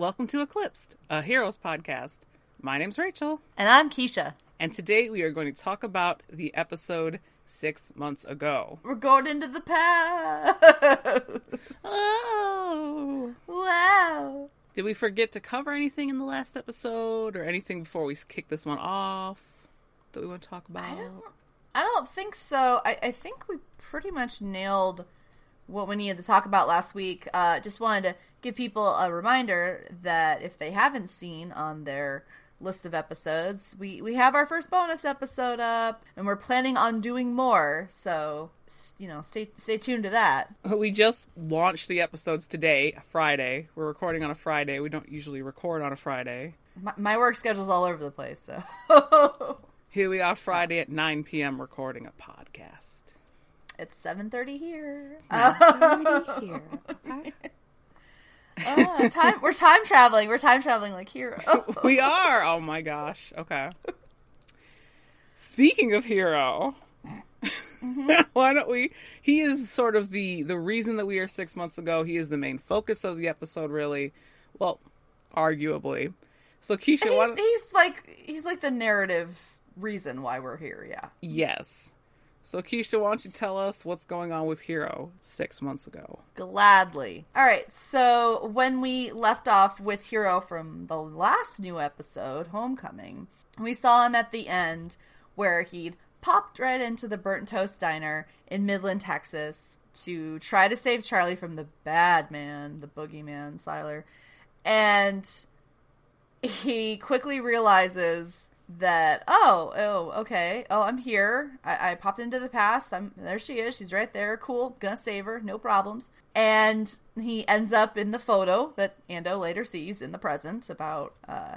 Welcome to Eclipsed, a Heroes podcast. My name's Rachel. And I'm Keisha. And today we are going to talk about the episode 6 months ago. We're going into the past. Oh. Wow. Did we forget to cover anything in the last episode or anything before we kick this one off that we want to talk about? I don't think so. I think we pretty much nailed what we needed to talk about last week. Just wanted to give people a reminder that if they haven't seen on their list of episodes, we have our first bonus episode up, and we're planning on doing more, so stay tuned to that. We just launched the episodes today, Friday. We're recording on a Friday. We don't usually record on a Friday. My work schedule's all over the place, so here we are Friday at 9 p.m. recording a podcast. It's 7:30 here. It's 9:30 here. Okay. We're time traveling. We're time traveling like Hiro. We are. Oh my gosh. Okay. Speaking of Hiro, why don't we? He is sort of the reason that we are 6 months ago. He is the main focus of the episode, really. Well, arguably. So Keisha, he's like the narrative reason why we're here. Yeah. Yes. So, Keisha, why don't you tell us what's going on with Hiro 6 months ago? Gladly. All right. So, when we left off with Hiro from the last new episode, Homecoming, we saw him at the end where he'd popped right into the Burnt Toast Diner in Midland, Texas to try to save Charlie from the bad man, the boogeyman, Sylar. And he quickly realizes that okay, I'm here. I popped into the past. There she is. She's right there. Cool. Gonna save her. No problems. And he ends up in the photo that Ando later sees in the present about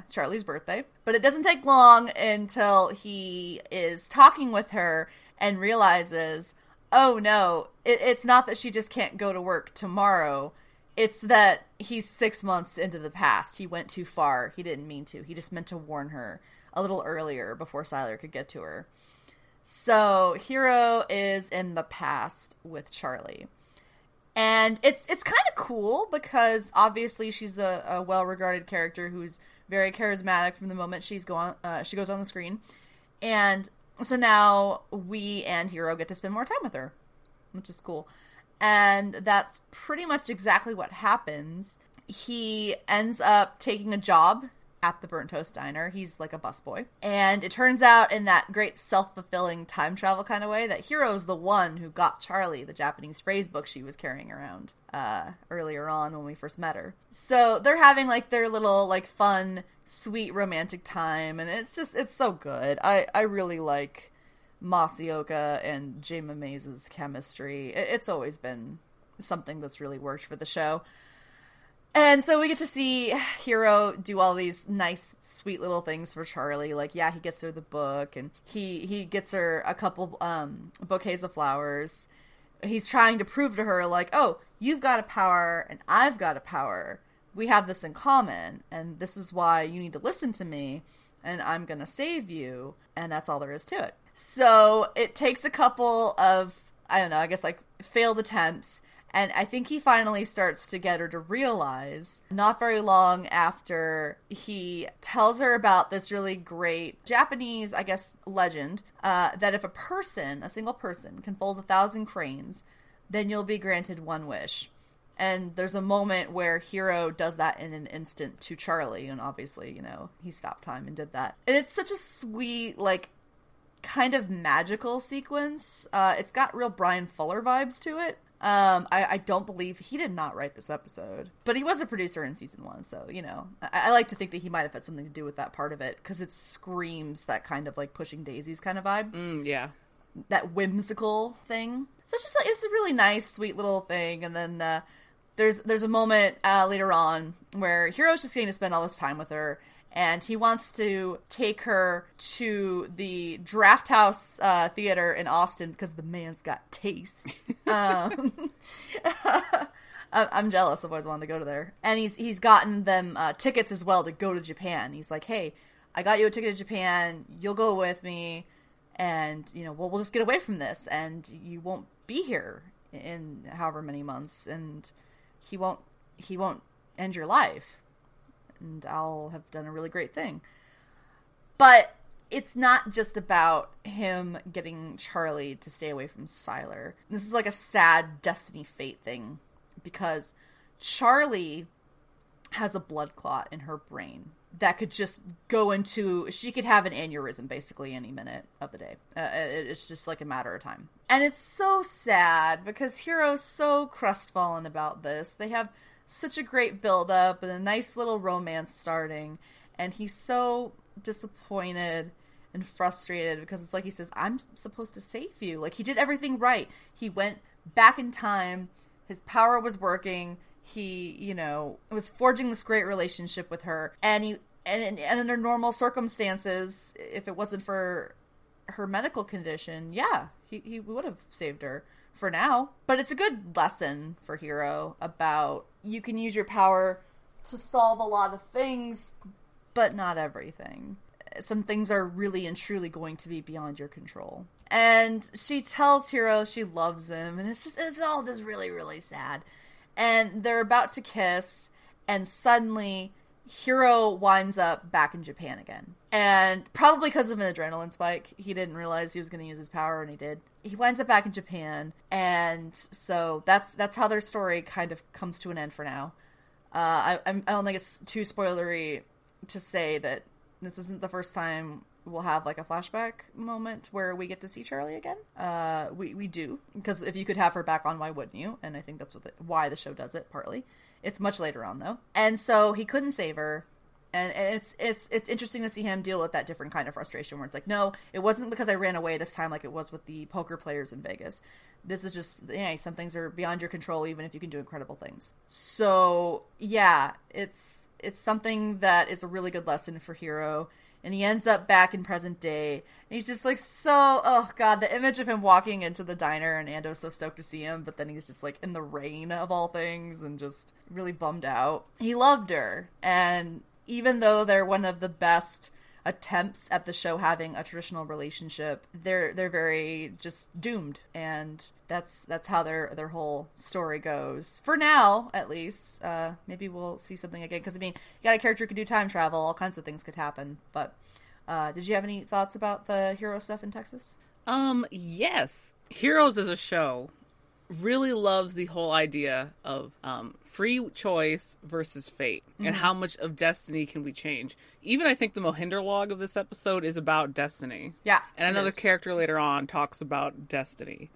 Charlie's birthday. But it doesn't take long until he is talking with her and realizes, oh no, it's not that she just can't go to work tomorrow. It's that he's 6 months into the past. He went too far. He didn't mean to. He just meant to warn her a little earlier before Sylar could get to her. So Hiro is in the past with Charlie. And it's kind of cool because obviously she's a well-regarded character who's very charismatic from the moment she goes on the screen. And so now we and Hiro get to spend more time with her, which is cool. And that's pretty much exactly what happens. He ends up taking a job at the Burnt Toast Diner. He's like a busboy. And it turns out in that great self-fulfilling time travel kind of way that Hiro's the one who got Charlie the Japanese phrase book she was carrying around earlier on when we first met her. So they're having like their little like fun, sweet romantic time, and it's so good. I really like Masioka and Jayma Maze's chemistry. It's always been something that's really worked for the show. And so we get to see Hiro do all these nice, sweet little things for Charlie. Like, yeah, he gets her the book, and he gets her a couple bouquets of flowers. He's trying to prove to her, like, oh, you've got a power, and I've got a power. We have this in common, and this is why you need to listen to me, and I'm going to save you, and that's all there is to it. So it takes a couple of, I don't know, I guess, like, failed attempts. And I think he finally starts to get her to realize, not very long after he tells her about this really great Japanese, I guess, legend, that if a single person, can fold 1,000 cranes, then you'll be granted one wish. And there's a moment where Hiro does that in an instant to Charlie, and obviously, he stopped time and did that. And it's such a sweet, like, kind of magical sequence. It's got real Brian Fuller vibes to it. I don't believe he did not write this episode, but he was a producer in season one. So, I like to think that he might've had something to do with that part of it. Cause it screams that kind of like Pushing Daisies kind of vibe. Yeah. That whimsical thing. So it's just like, it's a really nice, sweet little thing. And then, there's a moment, later on where Hiro's just getting to spend all this time with her, and he wants to take her to the Draft House Theater in Austin because the man's got taste. I'm jealous. I've always wanted to go to there. And he's gotten them tickets as well to go to Japan. He's like, hey, I got you a ticket to Japan. You'll go with me. And, we'll just get away from this. And you won't be here in however many months. And he won't end your life. and I'll have done a really great thing. But it's not just about him getting Charlie to stay away from Sylar. This is like a sad destiny fate thing, because Charlie has a blood clot in her brain that could just go into... She could have an aneurysm, basically, any minute of the day. It's just like a matter of time. And it's so sad, because Hiro's so crestfallen about this. They have such a great build-up and a nice little romance starting. And he's so disappointed and frustrated, because it's like he says, I'm supposed to save you. Like, he did everything right. He went back in time. His power was working. He, you know, was forging this great relationship with her, and he under normal circumstances, if it wasn't for her medical condition, yeah, he would have saved her for now. But it's a good lesson for Hiro about you can use your power to solve a lot of things, but not everything. Some things are really and truly going to be beyond your control. And she tells Hiro she loves him, and it's all just really, really sad. And they're about to kiss, and suddenly Hiro winds up back in Japan again. And probably because of an adrenaline spike, he didn't realize he was going to use his power, and he did. He winds up back in Japan, and so that's how their story kind of comes to an end for now. I don't think it's too spoilery to say that this isn't the first time we'll have like a flashback moment where we get to see Charlie again. We do, because if you could have her back on, why wouldn't you? And I think that's why the show does it, partly. It's much later on, though. And so he couldn't save her. And it's interesting to see him deal with that different kind of frustration where it's like, no, it wasn't because I ran away this time like it was with the poker players in Vegas. This is just, some things are beyond your control, even if you can do incredible things. So, yeah, it's something that is a really good lesson for Hiro. And he ends up back in present day. And he's just like, the image of him walking into the diner, and Ando's so stoked to see him. But then he's just like in the rain of all things and just really bummed out. He loved her. And even though they're one of the best attempts at the show having a traditional relationship, they're very just doomed. And that's how their whole story goes for now, at least. Maybe we'll see something again, because you got a character who can do time travel, all kinds of things could happen. But did you have any thoughts about the Hiro stuff in Texas? Yes, Heroes as a show really loves the whole idea of free choice versus fate, mm-hmm. and how much of destiny can we change. Even I think the Mohinder log of this episode is about destiny. Yeah. And another character later on talks about destiny.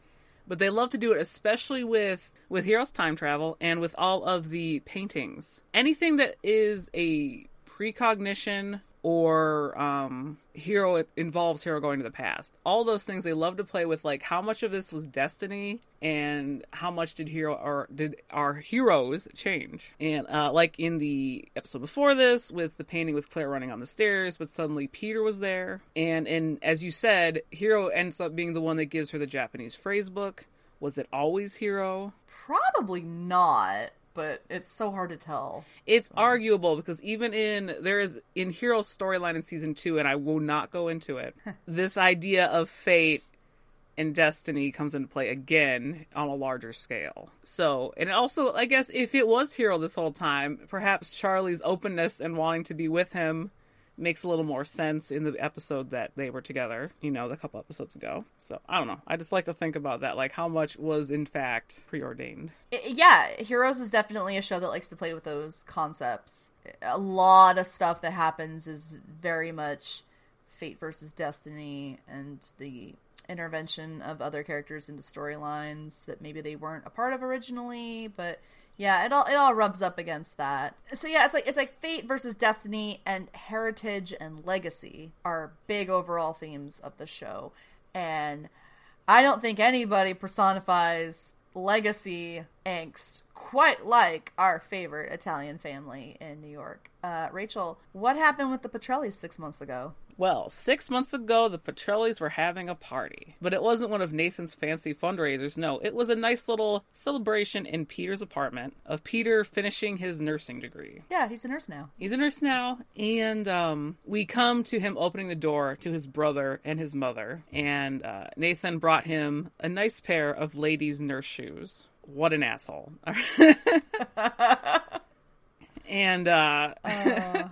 But they love to do it, especially with Heroes time travel and with all of the paintings. Anything that is a precognition or Hiro involves Hiro going to the past. All those things they love to play with, like how much of this was destiny and how much did our heroes change. And like in the episode before this, with the painting with Claire running on the stairs, but suddenly Peter was there. And as you said, Hiro ends up being the one that gives her the Japanese phrase book. Was it always Hiro? Probably not. But it's so hard to tell. It's arguable, because even in Hero's storyline in season 2, and I will not go into it, this idea of fate and destiny comes into play again on a larger scale. So, and also, I guess if it was Hiro this whole time, perhaps Charlie's openness and wanting to be with him makes a little more sense in the episode that they were together, a couple episodes ago. So, I don't know. I just like to think about that, like, how much was, in fact, preordained. Heroes is definitely a show that likes to play with those concepts. A lot of stuff that happens is very much fate versus destiny, and the intervention of other characters into storylines that maybe they weren't a part of originally, but... yeah, it all rubs up against that. So yeah, it's like fate versus destiny, and heritage and legacy are big overall themes of the show. And I don't think anybody personifies legacy angst quite like our favorite Italian family in New York. Rachel, what happened with the Petrellis 6 months ago? Well, 6 months ago, the Petrellis were having a party. But it wasn't one of Nathan's fancy fundraisers, no. It was a nice little celebration in Peter's apartment of Peter finishing his nursing degree. Yeah, he's a nurse now. And we come to him opening the door to his brother and his mother. And Nathan brought him a nice pair of ladies' nurse shoes. What an asshole. And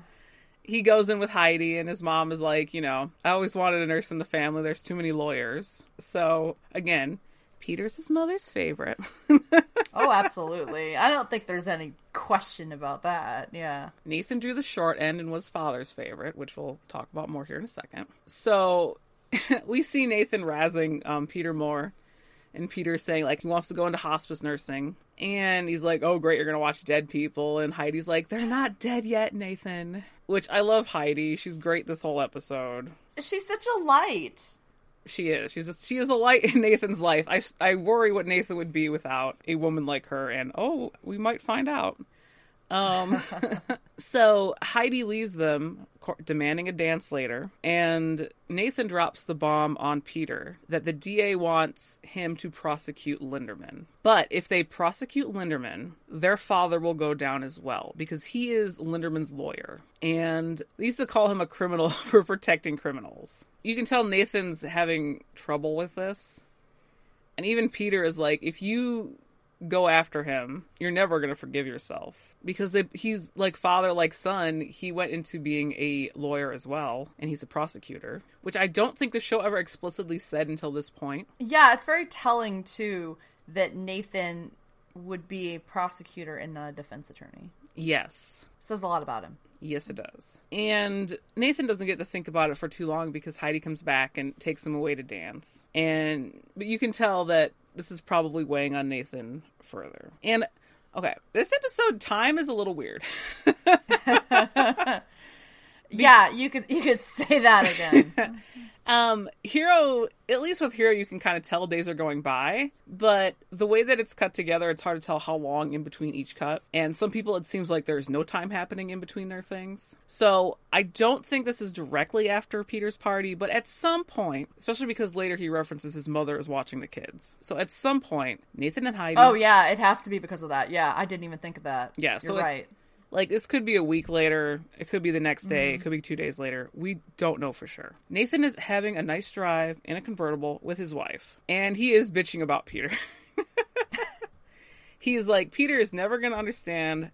he goes in with Heidi, and his mom is like, you know, I always wanted a nurse in the family. There's too many lawyers. So, again, Peter's his mother's favorite. Oh, absolutely. I don't think there's any question about that. Yeah. Nathan drew the short end and was father's favorite, which we'll talk about more here in a second. So we see Nathan razzing Peter more, and Peter's saying, like, he wants to go into hospice nursing. And he's like, oh, great, you're going to watch dead people. And Heidi's like, they're not dead yet, Nathan. Which I love Heidi. She's great this whole episode. She's such a light. She is. She is a light in Nathan's life. I worry what Nathan would be without a woman like her. And, oh, we might find out. So Heidi leaves them, demanding a dance later. And Nathan drops the bomb on Peter that the DA wants him to prosecute Linderman. But if they prosecute Linderman, their father will go down as well, because he is Linderman's lawyer. And they used to call him a criminal for protecting criminals. You can tell Nathan's having trouble with this. And even Peter is like, if you go after him, you're never going to forgive yourself, because he's like father, like son. He went into being a lawyer as well, and he's a prosecutor, which I don't think the show ever explicitly said until this point. Yeah, it's very telling too that Nathan would be a prosecutor and not a defense attorney. Yes. It says a lot about him. Yes, it does. And Nathan doesn't get to think about it for too long, because Heidi comes back and takes him away to dance. But you can tell that this is probably weighing on Nathan further. And, okay, this episode, time is a little weird. Yeah, you could say that again. Hiro, at least with Hiro, you can kind of tell days are going by. But the way that it's cut together, it's hard to tell how long in between each cut. And some people, it seems like there's no time happening in between their things. So I don't think this is directly after Peter's party. But at some point, especially because later he references his mother is watching the kids. So at some point, Nathan and Heidi... Oh, yeah, it has to be because of that. Yeah, I didn't even think of that. Yeah, so you're right. Like, this could be a week later. It could be the next day. Mm-hmm. It could be 2 days later. We don't know for sure. Nathan is having a nice drive in a convertible with his wife. And he is bitching about Peter. He is like, Peter is never going to understand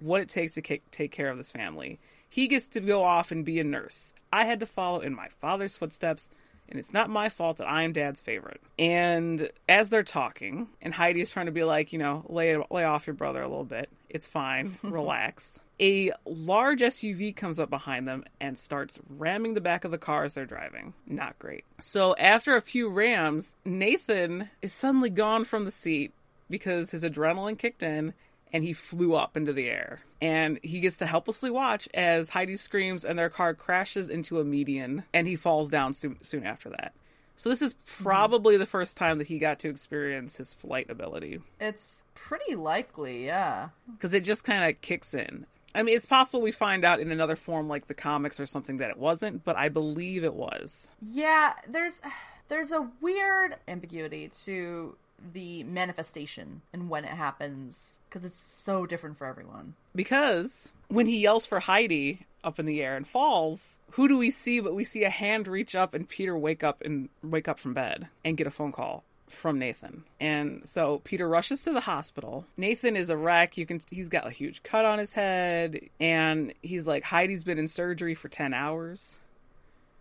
what it takes to take care of this family. He gets to go off and be a nurse. I had to follow in my father's footsteps. And it's not my fault that I am dad's favorite. And as they're talking, and Heidi is trying to be like, you know, lay off your brother a little bit. It's fine. Relax. A large SUV comes up behind them and starts ramming the back of the car as they're driving. Not great. So after a few rams, Nathan is suddenly gone from the seat because his adrenaline kicked in and he flew up into the air. And he gets to helplessly watch as Heidi screams and their car crashes into a median, and he falls down soon after that. So this is probably the first time that he got to experience his flight ability. It's pretty likely, yeah. Because it just kind of kicks in. I mean, it's possible we find out in another form, like the comics or something, that it wasn't, but I believe it was. Yeah, there's a weird ambiguity to the manifestation and when it happens, because it's so different for everyone. Because when he yells for Heidi up in the air and falls, who do we see? But we see a hand reach up and Peter wake up from bed and get a phone call from Nathan. And so Peter rushes to the hospital. Nathan is a wreck. He's got a huge cut on his head, and he's like, Heidi's been in surgery for 10 hours.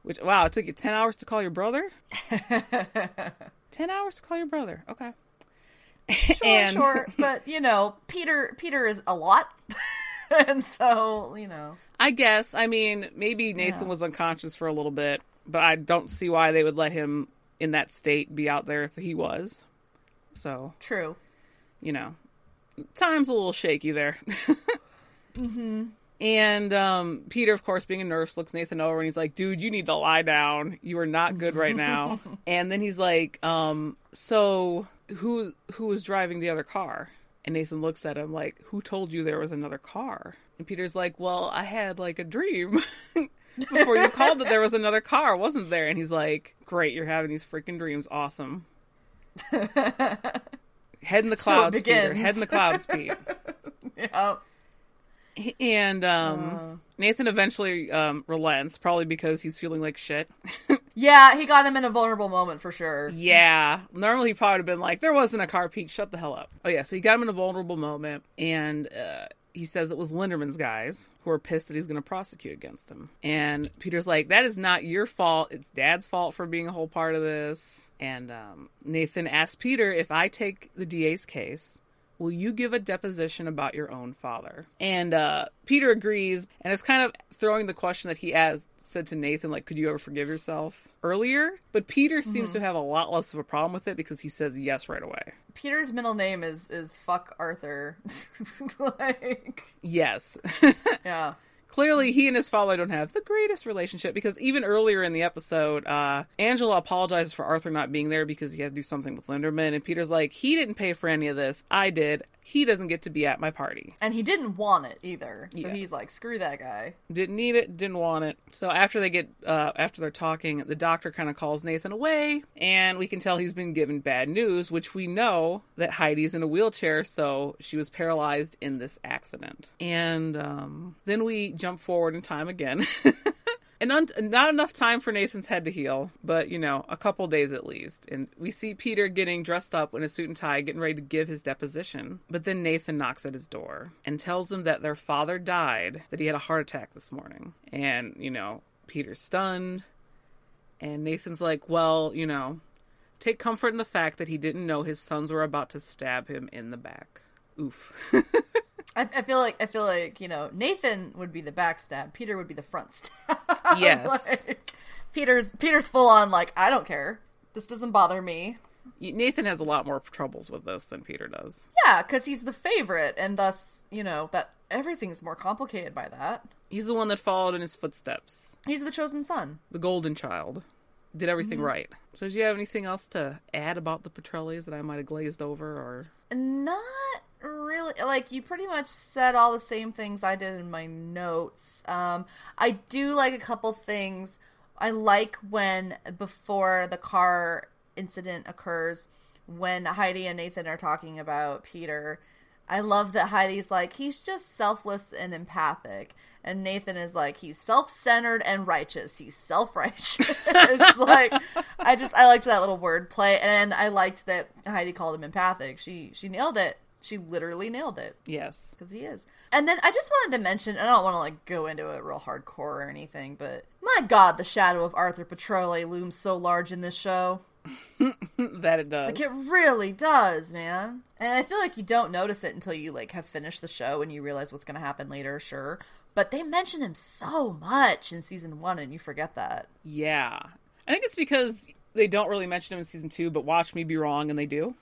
Which, wow, it took you 10 hours to call your brother? 10 hours to call your brother. Okay. Sure, but, you know, Peter is a lot. And so, you know. I guess. I mean, maybe Nathan was unconscious for a little bit, but I don't see why they would let him in that state be out there if he was. So. True. You know. Time's a little shaky there. Mm-hmm. And Peter, of course, being a nurse, looks Nathan over and he's like, dude, you need to lie down. You are not good right now. And then he's like, so who was driving the other car? And Nathan looks at him like, who told you there was another car? And Peter's like, well, I had like a dream before you called that there was another car, wasn't there? And he's like, great, you're having these freaking dreams. Awesome. Head in the clouds, so Peter. Head in the clouds, Pete. Yep. And Nathan eventually relents, probably because he's feeling like shit. Yeah, he got him in a vulnerable moment for sure. Yeah. Normally he probably would have been like, there wasn't a car, Pete. Shut the hell up. Oh, yeah. So he got him in a vulnerable moment. And he says it was Linderman's guys who are pissed that he's going to prosecute against him. And Peter's like, that is not your fault. It's Dad's fault for being a whole part of this. And Nathan asks Peter, if I take the DA's case, will you give a deposition about your own father? And Peter agrees. And it's kind of throwing the question that he asked, said to Nathan, like, could you ever forgive yourself earlier? But Peter seems to have a lot less of a problem with it because he says yes right away. Peter's middle name is Fuck Arthur. Like, yes. Yeah. Clearly, he and his father don't have the greatest relationship, because even earlier in the episode, Angela apologizes for Arthur not being there because he had to do something with Linderman. And Peter's like, he didn't pay for any of this. I did. He doesn't get to be at my party. And he didn't want it either. So yes. He's like, screw that guy. Didn't need it. Didn't want it. So after they get, after they're talking, the doctor kind of calls Nathan away. And we can tell he's been given bad news, which we know that Heidi's in a wheelchair. So she was paralyzed in this accident. And then we jump forward in time again. And not enough time for Nathan's head to heal, but, you know, a couple days at least. And we see Peter getting dressed up in a suit and tie, getting ready to give his deposition. But then Nathan knocks at his door and tells him that their father died, that he had a heart attack this morning. And, you know, Peter's stunned. And Nathan's like, well, you know, take comfort in the fact that he didn't know his sons were about to stab him in the back. Oof. I feel like, you know, Nathan would be the backstab. Peter would be the front stab. Yes. Like, Peter's full on, like, I don't care. This doesn't bother me. Nathan has a lot more troubles with this than Peter does. Yeah, because he's the favorite, and thus, you know, that everything's more complicated by that. He's the one that followed in his footsteps. He's the chosen son. The golden child. Did everything right. So do you have anything else to add about the Petrellis that I might have glazed over, or? Not really. Like, you pretty much said all the same things I did in my notes. I do like a couple things. I like when, before the car incident occurs, when Heidi and Nathan are talking about Peter, I love that Heidi's like, he's just selfless and empathic. And Nathan is like, he's self-centered and righteous. He's self-righteous. Like, I liked that little word play. And I liked that Heidi called him empathic. She nailed it. She literally nailed it. Yes. Because he is. And then I just wanted to mention, I don't want to, like, go into it real hardcore or anything, but my God, the shadow of Arthur Petrelli looms so large in this show. That it does. Like, it really does, man. And I feel like you don't notice it until you, like, have finished the show and you realize what's going to happen later, sure. But they mention him so much in season 1 and you forget that. Yeah. I think it's because they don't really mention him in season 2, but watch me be wrong and they do.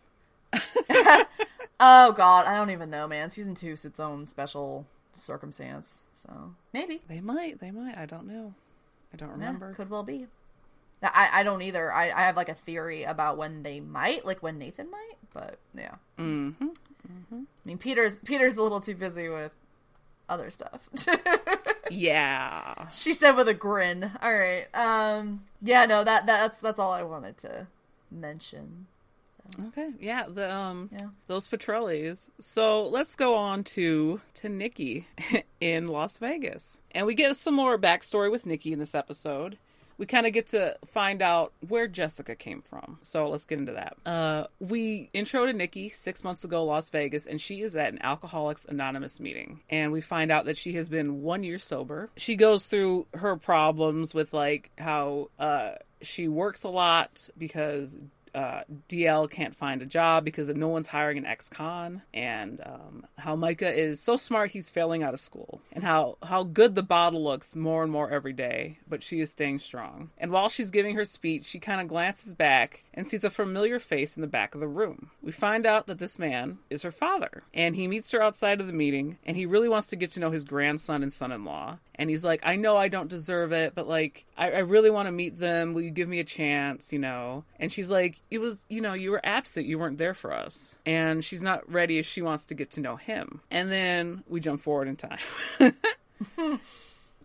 Oh, God. I don't even know, man. Season 2 is its own special circumstance. So, maybe. They might. I don't know. I don't remember. Yeah, could well be. I don't either. I have, like, a theory about when they might, like when Nathan might, but yeah. Mm-hmm. Mm-hmm. I mean, Peter's a little too busy with other stuff. Yeah. She said with a grin. All right. Yeah, no, that's all I wanted to mention. So. Okay. Yeah. The, those Petrellis. So let's go on to Nikki in Las Vegas. And we get some more backstory with Nikki in this episode. We kind of get to find out where Jessica came from. So let's get into that. We intro to Nikki 6 months ago, Las Vegas, and she is at an Alcoholics Anonymous meeting. And we find out that she has been 1 year sober. She goes through her problems with, like, how she works a lot because DL can't find a job because no one's hiring an ex-con, and how Micah is so smart he's failing out of school, and how good the bottle looks more and more every day, but she is staying strong. And while she's giving her speech, she kind of glances back and sees a familiar face in the back of the room. We find out that this man is her father, and he meets her outside of the meeting, and he really wants to get to know his grandson and son-in-law. And he's like, I know I don't deserve it, but, like, I really want to meet them. Will you give me a chance, you know? And she's like, it was, you know, you were absent. You weren't there for us. And she's not ready if she wants to get to know him. And then we jump forward in time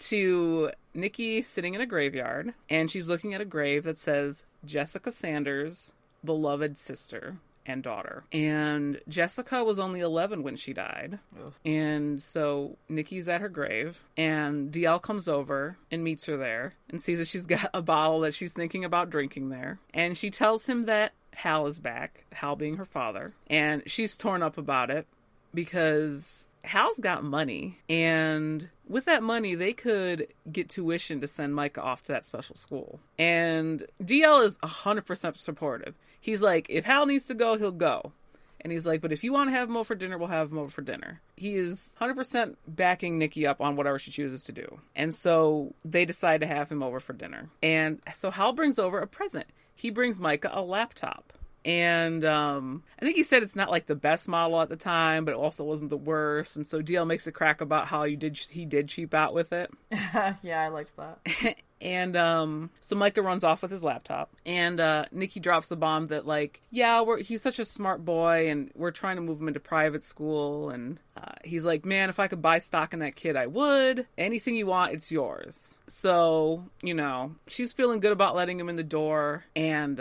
to Nikki sitting in a graveyard. And she's looking at a grave that says, Jessica Sanders, beloved sister and daughter. And Jessica was only 11 when she died. Ugh. And so Nikki's at her grave, and DL comes over and meets her there and sees that she's got a bottle that she's thinking about drinking there. And she tells him that Hal is back, Hal being her father. And she's torn up about it because Hal's got money, and with that money, they could get tuition to send Micah off to that special school. And DL is 100% supportive. He's like, if Hal needs to go, he'll go. And he's like, but if you want to have him over for dinner, we'll have him over for dinner. He is 100% backing Nikki up on whatever she chooses to do. And so they decide to have him over for dinner. And so Hal brings over a present. He brings Micah a laptop. And I think he said it's not like the best model at the time, but it also wasn't the worst. And so DL makes a crack about how he did cheap out with it. Yeah, I liked that. And so Micah runs off with his laptop, and Nikki drops the bomb that, like, yeah, he's such a smart boy, and we're trying to move him into private school. And he's like, man, if I could buy stock in that kid, I would. Anything you want, it's yours. So, you know, she's feeling good about letting him in the door. And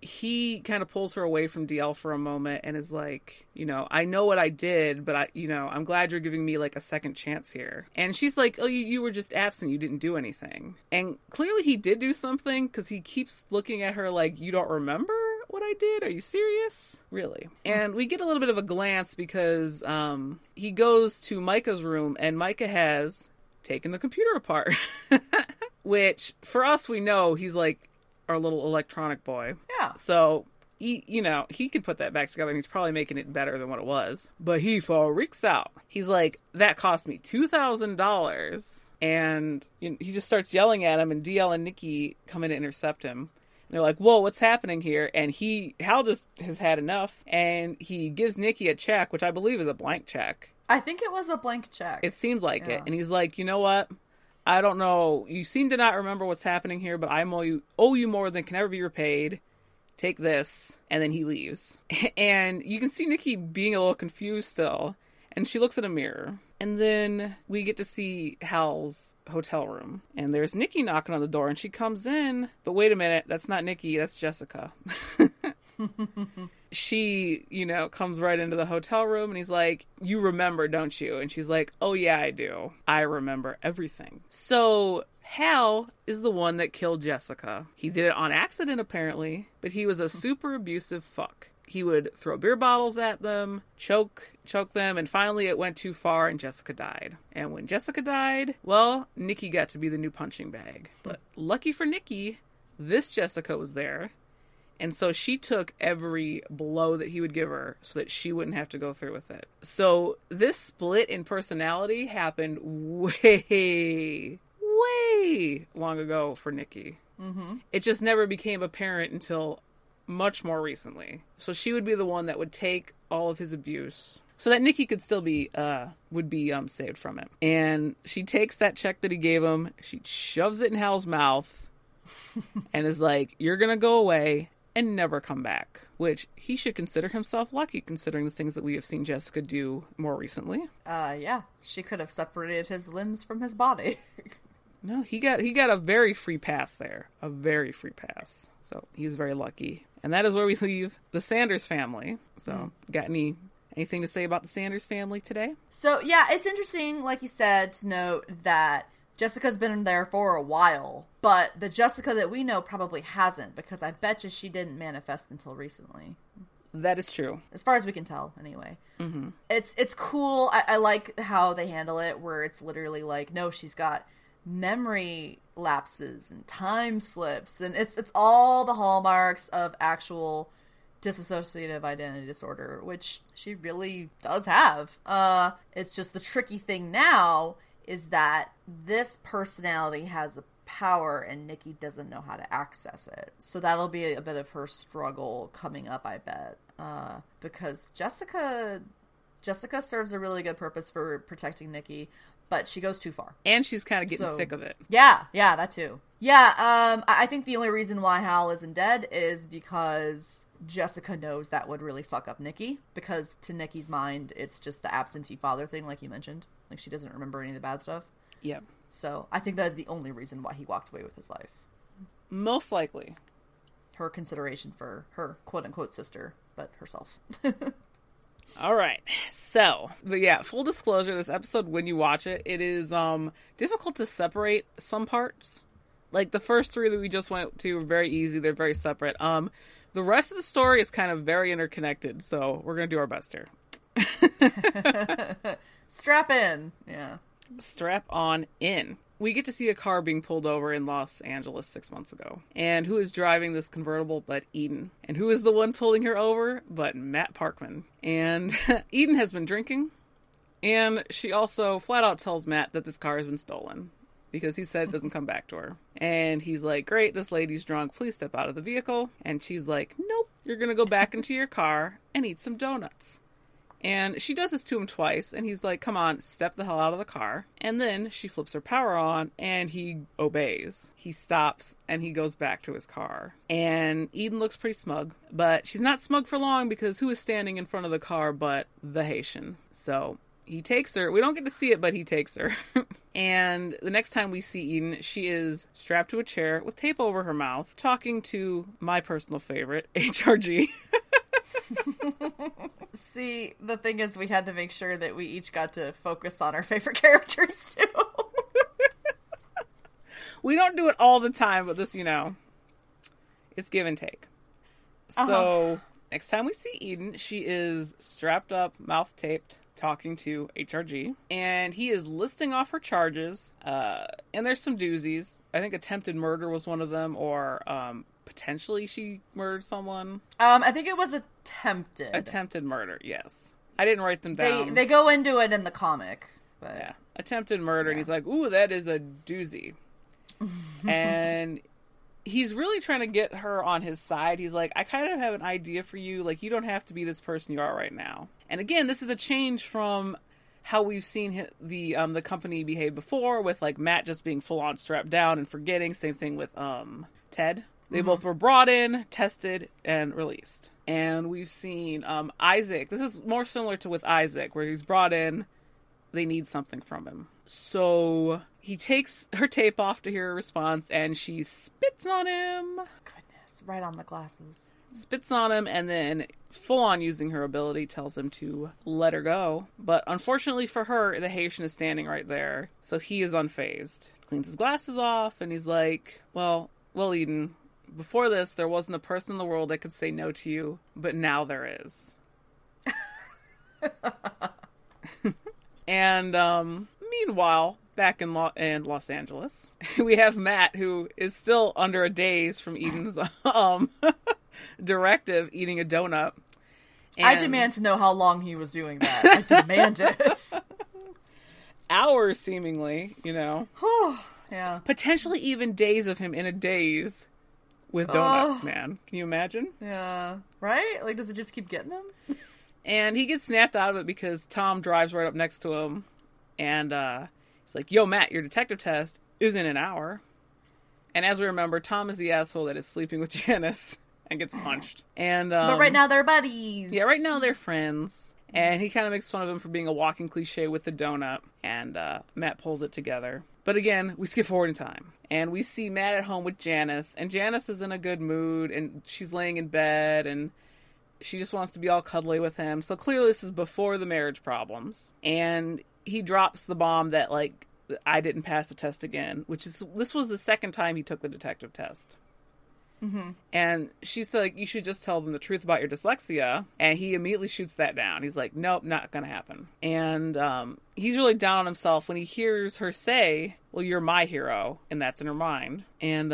he kind of pulls her away from DL for a moment and is like, you know, I know what I did, but I'm glad you're giving me like a second chance here. And she's like, oh, you were just absent. You didn't do anything. And clearly he did do something, because he keeps looking at her like, you don't remember what I did? Are you serious? Really? And we get a little bit of a glance because he goes to Micah's room, and Micah has taken the computer apart. Which, for us, we know he's like our little electronic boy. Yeah. So, he could put that back together, and he's probably making it better than what it was. But he freaks out. He's like, that cost me $2,000. And he just starts yelling at him, and DL and Nikki come in to intercept him. And they're like, whoa, what's happening here? And Hal just has had enough, and he gives Nikki a check, which I believe is a blank check. I think it was a blank check. It seemed like it. And he's like, you know what? I don't know. You seem to not remember what's happening here, but I owe you more than can ever be repaid. Take this. And then he leaves. And you can see Nikki being a little confused still. And she looks in a mirror. And then we get to see Hal's hotel room. And there's Nikki knocking on the door, and she comes in. But wait a minute, that's not Nikki, that's Jessica. She, comes right into the hotel room, and he's like, you remember, don't you? And she's like, oh yeah, I do. I remember everything. So Hal is the one that killed Jessica. He did it on accident, apparently, but he was a super abusive fuck. He would throw beer bottles at them, choke them, and finally it went too far and Jessica died. And when Jessica died, well, Nikki got to be the new punching bag. But lucky for Nikki, this Jessica was there. And so she took every blow that he would give her so that she wouldn't have to go through with it. So this split in personality happened way long ago for Nikki. Mm-hmm. It just never became apparent until much more recently. So she would be the one that would take all of his abuse so that Nikki could still be, saved from it. And she takes that check that he gave him, she shoves it in Hal's mouth, and is like, you're gonna go away and never come back. Which he should consider himself lucky, considering the things that we have seen Jessica do more recently. Yeah. She could have separated his limbs from his body. No, he got a very free pass there. A very free pass. So he's very lucky. And that is where we leave the Sanders family. So got anything to say about the Sanders family today? So, yeah, it's interesting, like you said, to note that Jessica's been there for a while, but the Jessica that we know probably hasn't, because I bet you she didn't manifest until recently. That is true. As far as we can tell, anyway. Mm-hmm. It's cool. I like how they handle it, where it's literally like, no, she's got memory lapses and time slips, and it's all the hallmarks of actual dissociative identity disorder, which she really does have. It's just the tricky thing now is that this personality has a power, and Nikki doesn't know how to access it. So that'll be a bit of her struggle coming up, I bet, because Jessica serves a really good purpose for protecting Nikki, but she goes too far. And she's kind of getting sick of it. Yeah, that too. Yeah, I think the only reason why Hal isn't dead is because Jessica knows that would really fuck up Nikki. Because to Nikki's mind, it's just the absentee father thing, like you mentioned. Like, she doesn't remember any of the bad stuff. Yeah. So I think that is the only reason why he walked away with his life. Most likely. Her consideration for her quote-unquote sister, but herself. All right. So, but yeah, full disclosure, this episode, when you watch it, it is difficult to separate some parts. Like, the first three that we just went to were very easy. They're very separate. The rest of the story is kind of very interconnected, so we're going to do our best here. Strap in. Yeah. Strap on in. We get to see a car being pulled over in Los Angeles 6 months ago. And who is driving this convertible but Eden? And who is the one pulling her over but Matt Parkman? And Eden has been drinking. And she also flat out tells Matt that this car has been stolen because he said it doesn't come back to her. And he's like, great, this lady's drunk. Please step out of the vehicle. And she's like, nope, you're going to go back into your car and eat some donuts. And she does this to him twice, and he's like, come on, step the hell out of the car. And then she flips her power on, and he obeys. He stops, and he goes back to his car. And Eden looks pretty smug, but she's not smug for long because who is standing in front of the car but the Haitian? So he takes her. We don't get to see it, but he takes her. And the next time we see Eden, she is strapped to a chair with tape over her mouth, talking to my personal favorite, HRG. See, the thing is, we had to make sure that we each got to focus on our favorite characters too. We don't do it all the time, but this, you know, it's give and take. So next time we see Eden, she is strapped up, mouth taped, talking to HRG, and he is listing off her charges, and there's some doozies. I think attempted murder was one of them, or potentially she murdered someone. I think it was attempted murder. Yes, I didn't write them down. They go into it in the comic, but yeah, attempted murder. Yeah. And he's like, "Ooh, that is a doozy," and he's really trying to get her on his side. He's like, I kind of have an idea for you. Like, you don't have to be this person you are right now. And again, this is a change from how we've seen the company behave before, with like Matt just being full on strapped down and forgetting. Same thing with Ted. They both were brought in, tested, and released. And we've seen Isaac. This is more similar to with Isaac, where he's brought in. They need something from him. So he takes her tape off to hear her response, and she spits on him. Goodness, right on the glasses. Spits on him, and then full on using her ability tells him to let her go. But unfortunately for her, the Haitian is standing right there. So he is unfazed. Cleans his glasses off, and he's like, well, Eden, before this, there wasn't a person in the world that could say no to you, but now there is. And meanwhile, back in Los Angeles, we have Matt, who is still under a daze from Eden's directive, eating a donut. And I demand to know how long he was doing that. I demand it. Hours, seemingly, you know. Yeah. Potentially even days of him in a daze. With donuts, man. Can you imagine? Yeah. Right? Like, does it just keep getting him? And he gets snapped out of it because Tom drives right up next to him. And he's like, yo, Matt, your detective test is in an hour. And as we remember, Tom is the asshole that is sleeping with Janice and gets punched. And but right now they're buddies. Yeah, right now they're friends. And he kind of makes fun of him for being a walking cliche with the donut. And Matt pulls it together. But again, we skip forward in time. And we see Matt at home with Janice. And Janice is in a good mood. And she's laying in bed. And she just wants to be all cuddly with him. So clearly this is before the marriage problems. And he drops the bomb that, like, I didn't pass the test again. This was the second time he took the detective test. Mm-hmm. And she's like, you should just tell them the truth about your dyslexia. And he immediately shoots that down. He's like, nope, not going to happen. And he's really down on himself when he hears her say, well, you're my hero. And that's in her mind. And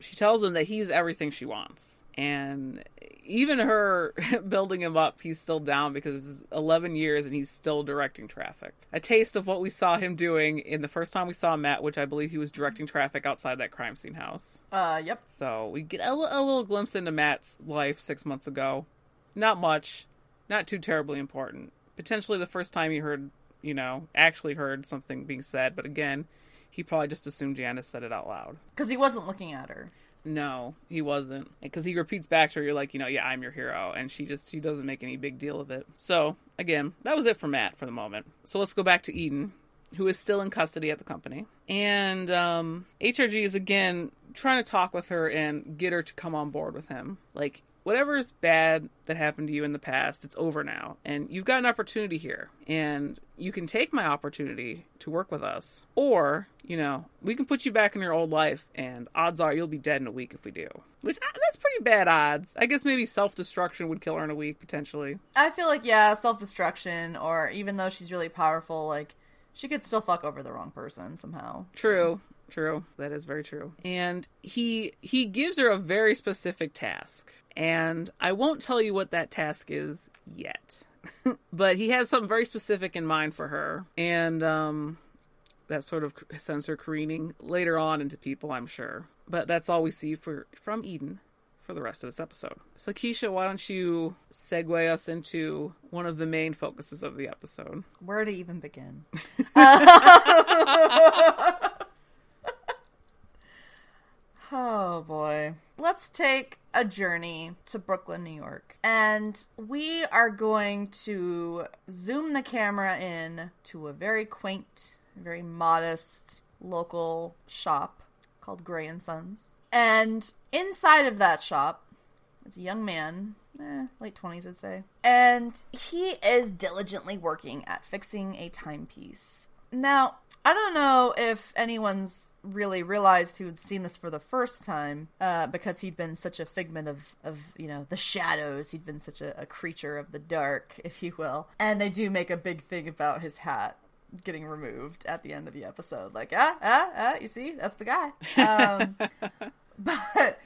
she tells him that he's everything she wants. And even her building him up, he's still down because it's 11 years and he's still directing traffic. A taste of what we saw him doing in the first time we saw Matt, which I believe he was directing traffic outside that crime scene house. Yep. So we get a little glimpse into Matt's life 6 months ago. Not much. Not too terribly important. Potentially the first time he heard, you know, actually heard something being said. But again, he probably just assumed Janice said it out loud. Because he wasn't looking at her. No, he wasn't. Because he repeats back to her, you're like, you know, yeah, I'm your hero. And she doesn't make any big deal of it. So, again, that was it for Matt for the moment. So let's go back to Eden, who is still in custody at the company. And HRG is, again, trying to talk with her and get her to come on board with him. Like, whatever's bad that happened to you in the past, it's over now. And you've got an opportunity here. And you can take my opportunity to work with us. Or, you know, we can put you back in your old life. And odds are you'll be dead in a week if we do. Which, that's pretty bad odds. I guess maybe self-destruction would kill her in a week, potentially. I feel like, yeah, self-destruction. Or even though she's really powerful, like, she could still fuck over the wrong person somehow. True. True. That is very true. And he gives her a very specific task. And I won't tell you what that task is yet. But he has something very specific in mind for her. And that sort of sends her careening later on into people, I'm sure. But that's all we see from Eden for the rest of this episode. So Keisha, why don't you segue us into one of the main focuses of the episode? Where to even begin? Oh boy. Let's take a journey to Brooklyn, New York. And we are going to zoom the camera in to a very quaint, very modest local shop called Gray & Sons. And inside of that shop is a young man, late 20s I'd say. And he is diligently working at fixing a timepiece. Now, I don't know if anyone's really realized who'd seen this for the first time, because he'd been such a figment of you know, the shadows. He'd been such a creature of the dark, if you will. And they do make a big thing about his hat getting removed at the end of the episode. Like, you see? That's the guy. But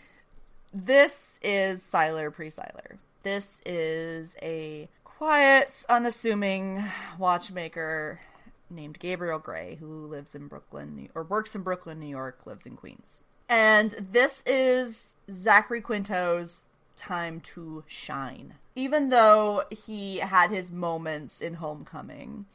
this is Sylar pre-Sylar. This is a quiet, unassuming watchmaker named Gabriel Gray, who lives in Brooklyn, or works in Brooklyn, New York, lives in Queens. And this is Zachary Quinto's time to shine. Even though he had his moments in Homecoming,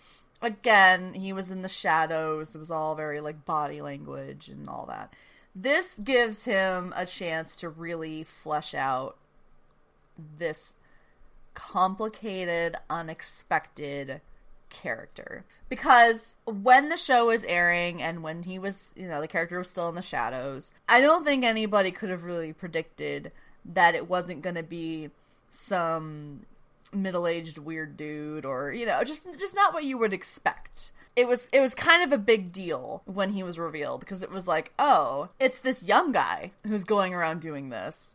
again, he was in the shadows. It was all very, like, body language and all that. This gives him a chance to really flesh out this complicated, unexpected character, because when the show was airing and when he was, you know, the character was still in the shadows, I don't think anybody could have really predicted that it wasn't going to be some middle-aged weird dude, or, you know, just not what you would expect. It was kind of a big deal when he was revealed, because it was like, oh, it's this young guy who's going around doing this.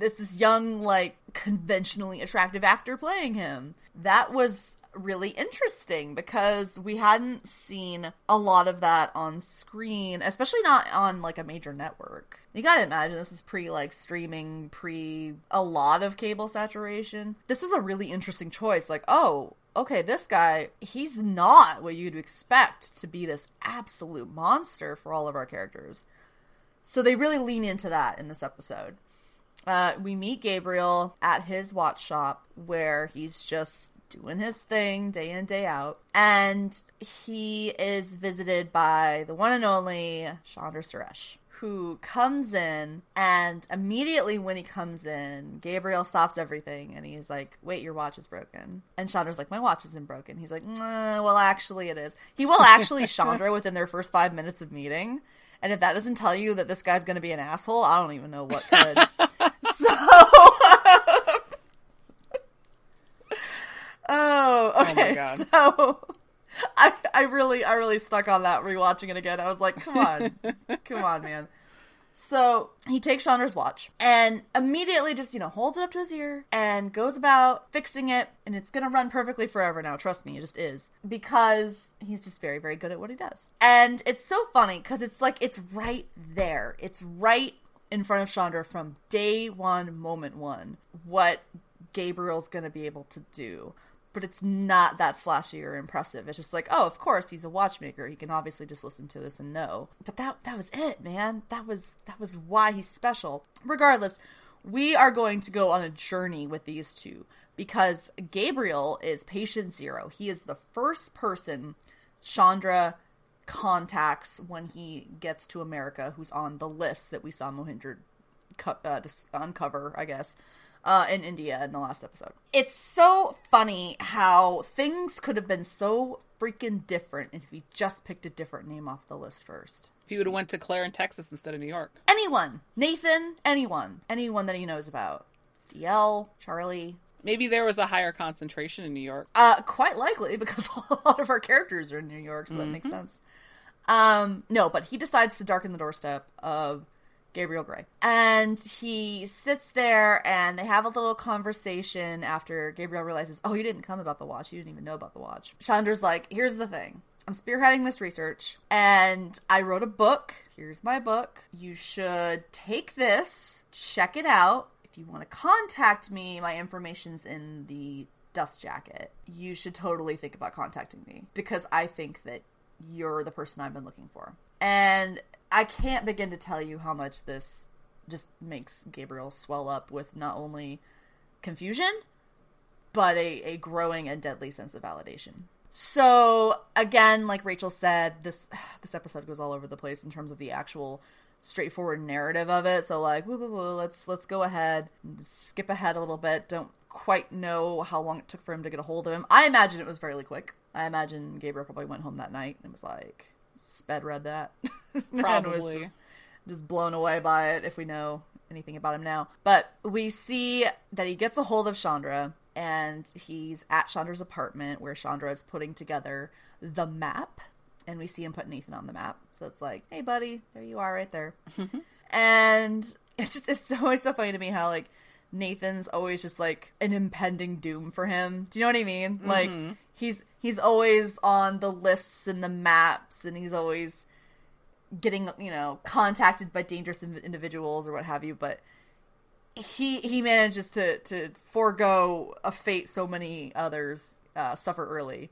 It's this young, like, conventionally attractive actor playing him. That was really interesting because we hadn't seen a lot of that on screen, especially not on, like, a major network. You gotta imagine this is pre, like, streaming, pre a lot of cable saturation. This was a really interesting choice. Like, oh, okay, this guy, he's not what you'd expect to be this absolute monster for all of our characters. So they really lean into that in this episode. We meet Gabriel at his watch shop where he's just doing his thing day in, day out. And he is visited by the one and only Chandra Suresh, who comes in, and immediately when he comes in, Gabriel stops everything and he's like, wait, your watch is broken. And Chandra's like, my watch isn't broken. He's like, well, actually it is. He will actually Chandra within their first 5 minutes of meeting. And if that doesn't tell you that this guy's going to be an asshole, I don't even know what could. Oh, okay. Oh my God. So I really stuck on that rewatching it again. I was like, come on. Come on, man. So he takes Chandra's watch and immediately just, you know, holds it up to his ear and goes about fixing it. And it's going to run perfectly forever now. Trust me, it just is. Because he's just very, very good at what he does. And it's so funny because it's like, it's right there. It's right in front of Chandra from day one, moment one, what Gabriel's going to be able to do. But it's not that flashy or impressive. It's just like, oh, of course, he's a watchmaker. He can obviously just listen to this and know. But that was it, man. That was why he's special. Regardless, we are going to go on a journey with these two because Gabriel is patient zero. He is the first person Chandra contacts when he gets to America who's on the list that we saw Mohinder uncover, I guess. In India in the last episode. It's so funny how things could have been so freaking different if he just picked a different name off the list first. If he would have went to Claire in Texas instead of New York. Anyone. Nathan. Anyone. Anyone that he knows about. DL, Charlie. Maybe there was a higher concentration in New York. Quite likely, because a lot of our characters are in New York, so that makes sense. No, but he decides to darken the doorstep of Gabriel Gray. And he sits there, and they have a little conversation after Gabriel realizes, oh, you didn't come about the watch. You didn't even know about the watch. Chandra's like, here's the thing. I'm spearheading this research, and I wrote a book. Here's my book. You should take this, check it out. If you want to contact me, my information's in the dust jacket. You should totally think about contacting me, because I think that you're the person I've been looking for. And I can't begin to tell you how much this just makes Gabriel swell up with not only confusion, but a growing and deadly sense of validation. So, again, like Rachel said, this episode goes all over the place in terms of the actual straightforward narrative of it. So, like, let's go ahead and skip ahead a little bit. Don't quite know how long it took for him to get a hold of him. I imagine it was fairly quick. I imagine Gabriel probably went home that night and was like, sped read that. Probably. And was just blown away by it, if we know anything about him now. But we see that he gets a hold of Chandra. And he's at Chandra's apartment where Chandra is putting together the map. And we see him put Nathan on the map. So it's like, hey, buddy, there you are right there. And it's always so funny to me how, like, Nathan's always just, like, an impending doom for him. Do you know what I mean? Mm-hmm. Like, he's always on the lists and the maps. And he's always getting, you know, contacted by dangerous individuals or what have you. But he manages to forego a fate so many others suffer early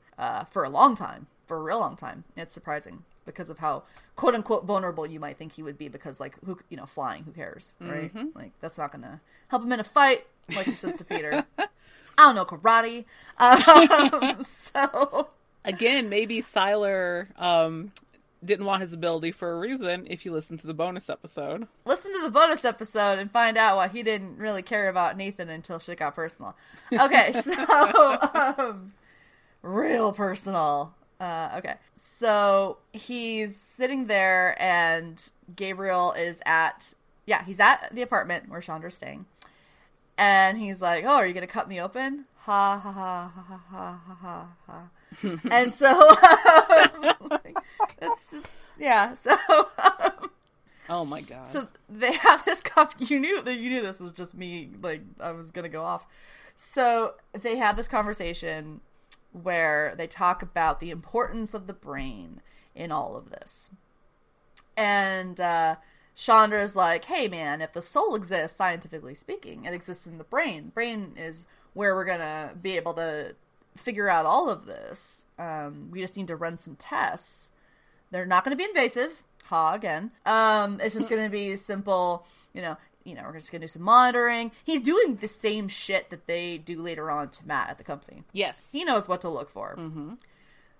for a long time, for a real long time. It's surprising because of how quote unquote vulnerable you might think he would be because, like, who, you know, flying, who cares, right? Like, that's not gonna help him in a fight, like he says to Peter. I don't know karate. So again, maybe Sylar didn't want his ability for a reason. If you listen to the bonus episode. Listen to the bonus episode and find out why he didn't really care about Nathan until shit got personal. Okay, so real personal. Okay, so he's sitting there and Gabriel is at, yeah, he's at the apartment where Chandra's staying. And he's like, oh, are you going to cut me open? Ha, ha, ha, ha, ha, ha, ha, ha. And so, it's just, yeah. So, oh my god. So they have this you knew this was just me. Like, I was gonna go off. So they have this conversation where they talk about the importance of the brain in all of this. And Chandra's like, "Hey, man, if the soul exists, scientifically speaking, it exists in the brain. The brain is where we're gonna be able to." Figure out all of this. We just need to run some tests. They're not going to be invasive. Again. It's just going to be simple, you know, we're just going to do some monitoring. He's doing the same shit that they do later on to Matt at the company. Yes. He knows what to look for. Mm-hmm.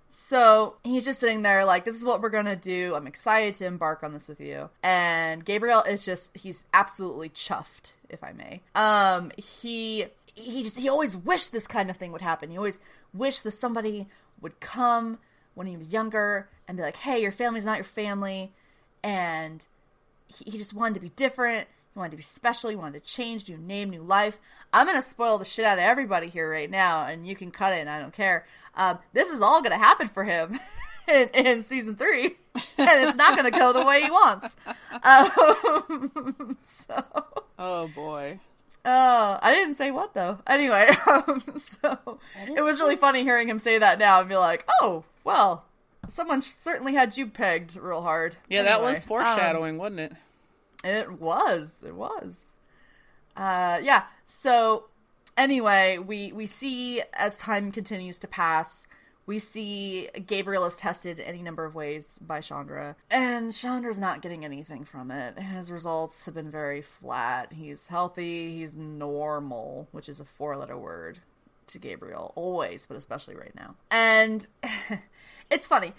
So he's just sitting there like, this is what we're going to do. I'm excited to embark on this with you. And Gabriel is just, he's absolutely chuffed, if I may. He always wished this kind of thing would happen. He always wished that somebody would come when he was younger and be like, hey, your family's not your family. And he just wanted to be different. He wanted to be special. He wanted to change, new name, new life. I'm going to spoil the shit out of everybody here right now, and you can cut it, and I don't care. This is all going to happen for him in season 3, and it's not going to go the way he wants. Oh, boy. Oh, I didn't say what, though. Anyway, so it was really funny hearing him say that now and be like, oh, well, someone certainly had you pegged real hard. Yeah, anyway, that was foreshadowing, wasn't it? It was. Yeah, so anyway, we see as time continues to pass, we see Gabriel is tested any number of ways by Chandra. And Chandra's not getting anything from it. His results have been very flat. He's healthy. He's normal, which is a 4-letter word to Gabriel. Always, but especially right now. And it's funny.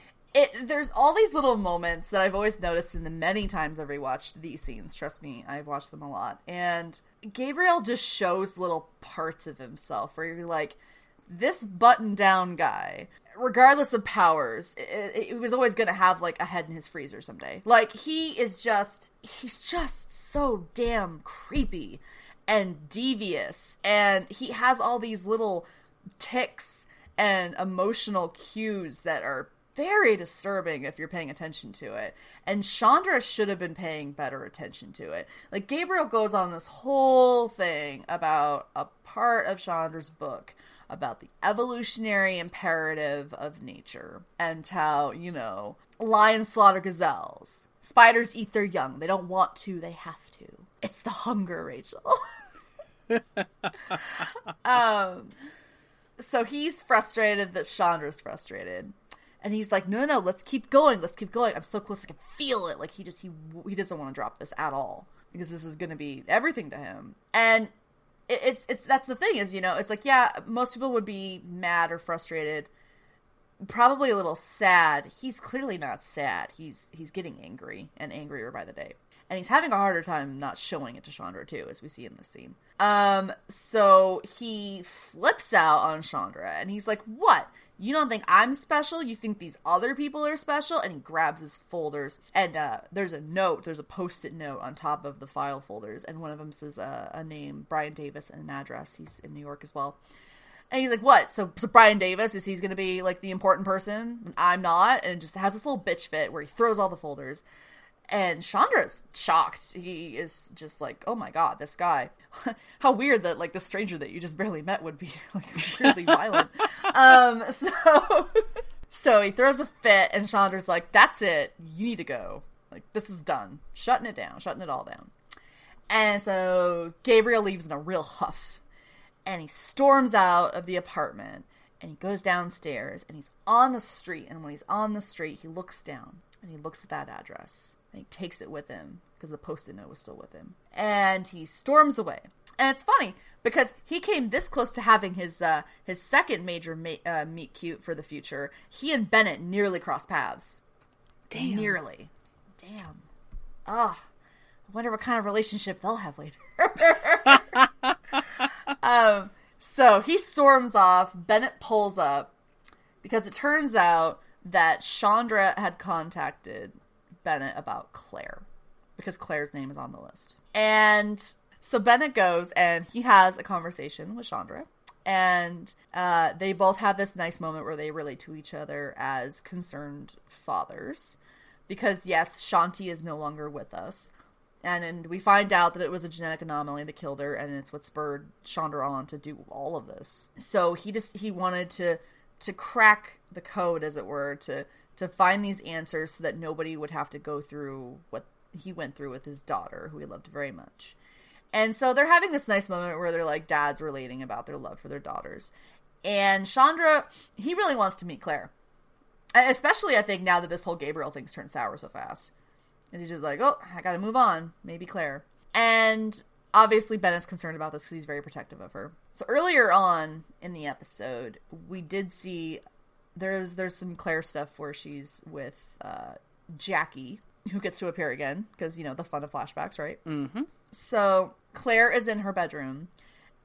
There's all these little moments that I've always noticed in the many times I've rewatched these scenes. Trust me, I've watched them a lot. And Gabriel just shows little parts of himself where you're like, this button-down guy, regardless of powers, it was always going to have, like, a head in his freezer someday. Like, he's just so damn creepy. and devious, and he has all these little tics and emotional cues that are very disturbing if you're paying attention to it. And Chandra should have been paying better attention to it. Like, Gabriel goes on this whole thing about a part of Chandra's book about the evolutionary imperative of nature and how, you know, lions slaughter gazelles. Spiders eat their young. They don't want to, they have to. It's the hunger, Rachel. So he's frustrated that Chandra's frustrated. And he's like, no, let's keep going. Let's keep going. I'm so close. I can feel it. Like, he doesn't want to drop this at all because this is going to be everything to him. And it's that's the thing is, you know, it's like, yeah, most people would be mad or frustrated, probably a little sad. He's clearly not sad. He's getting angry and angrier by the day. And he's having a harder time not showing it to Chandra, too, as we see in this scene. So he flips out on Chandra, and he's like, what? You don't think I'm special? You think these other people are special? And he grabs his folders, and there's a note. There's a post-it note on top of the file folders, and one of them says a name, Brian Davis, and an address. He's in New York as well. And he's like, what? So Brian Davis, is he's going to be, like, the important person? And I'm not? And just has this little bitch fit where he throws all the folders. And Chandra's shocked. He is just like, oh my god, this guy. How weird that, like, the stranger that you just barely met would be, like, weirdly violent. So he throws a fit, and Chandra's like, that's it. You need to go. Like, this is done. Shutting it down. Shutting it all down. And so Gabriel leaves in a real huff. And he storms out of the apartment. And he goes downstairs. And he's on the street. And when he's on the street, he looks down. And he looks at that address. And he takes it with him because the post-it note was still with him. And he storms away. And it's funny because he came this close to having his second major meet-cute for the future. He and Bennett nearly crossed paths. Damn. Nearly. Damn. Oh, I wonder what kind of relationship they'll have later. So he storms off. Bennett pulls up because it turns out that Chandra had contacted Bennett about Claire because Claire's name is on the list. And so Bennett goes and he has a conversation with Chandra, and they both have this nice moment where they relate to each other as concerned fathers because, yes, Shanti is no longer with us. And we find out that it was a genetic anomaly that killed her, and it's what spurred Chandra on to do all of this. So he wanted to crack the code, as it were, to find these answers so that nobody would have to go through what he went through with his daughter, who he loved very much. And so they're having this nice moment where they're like dads relating about their love for their daughters. And Chandra, he really wants to meet Claire. Especially, I think, now that this whole Gabriel thing's turned sour so fast. And he's just like, oh, I gotta move on. Maybe Claire. And obviously Bennett's concerned about this because he's very protective of her. So earlier on in the episode, we did see there's some Claire stuff where she's with Jackie, who gets to appear again because, you know, the fun of flashbacks, right? Mm-hmm. So Claire is in her bedroom,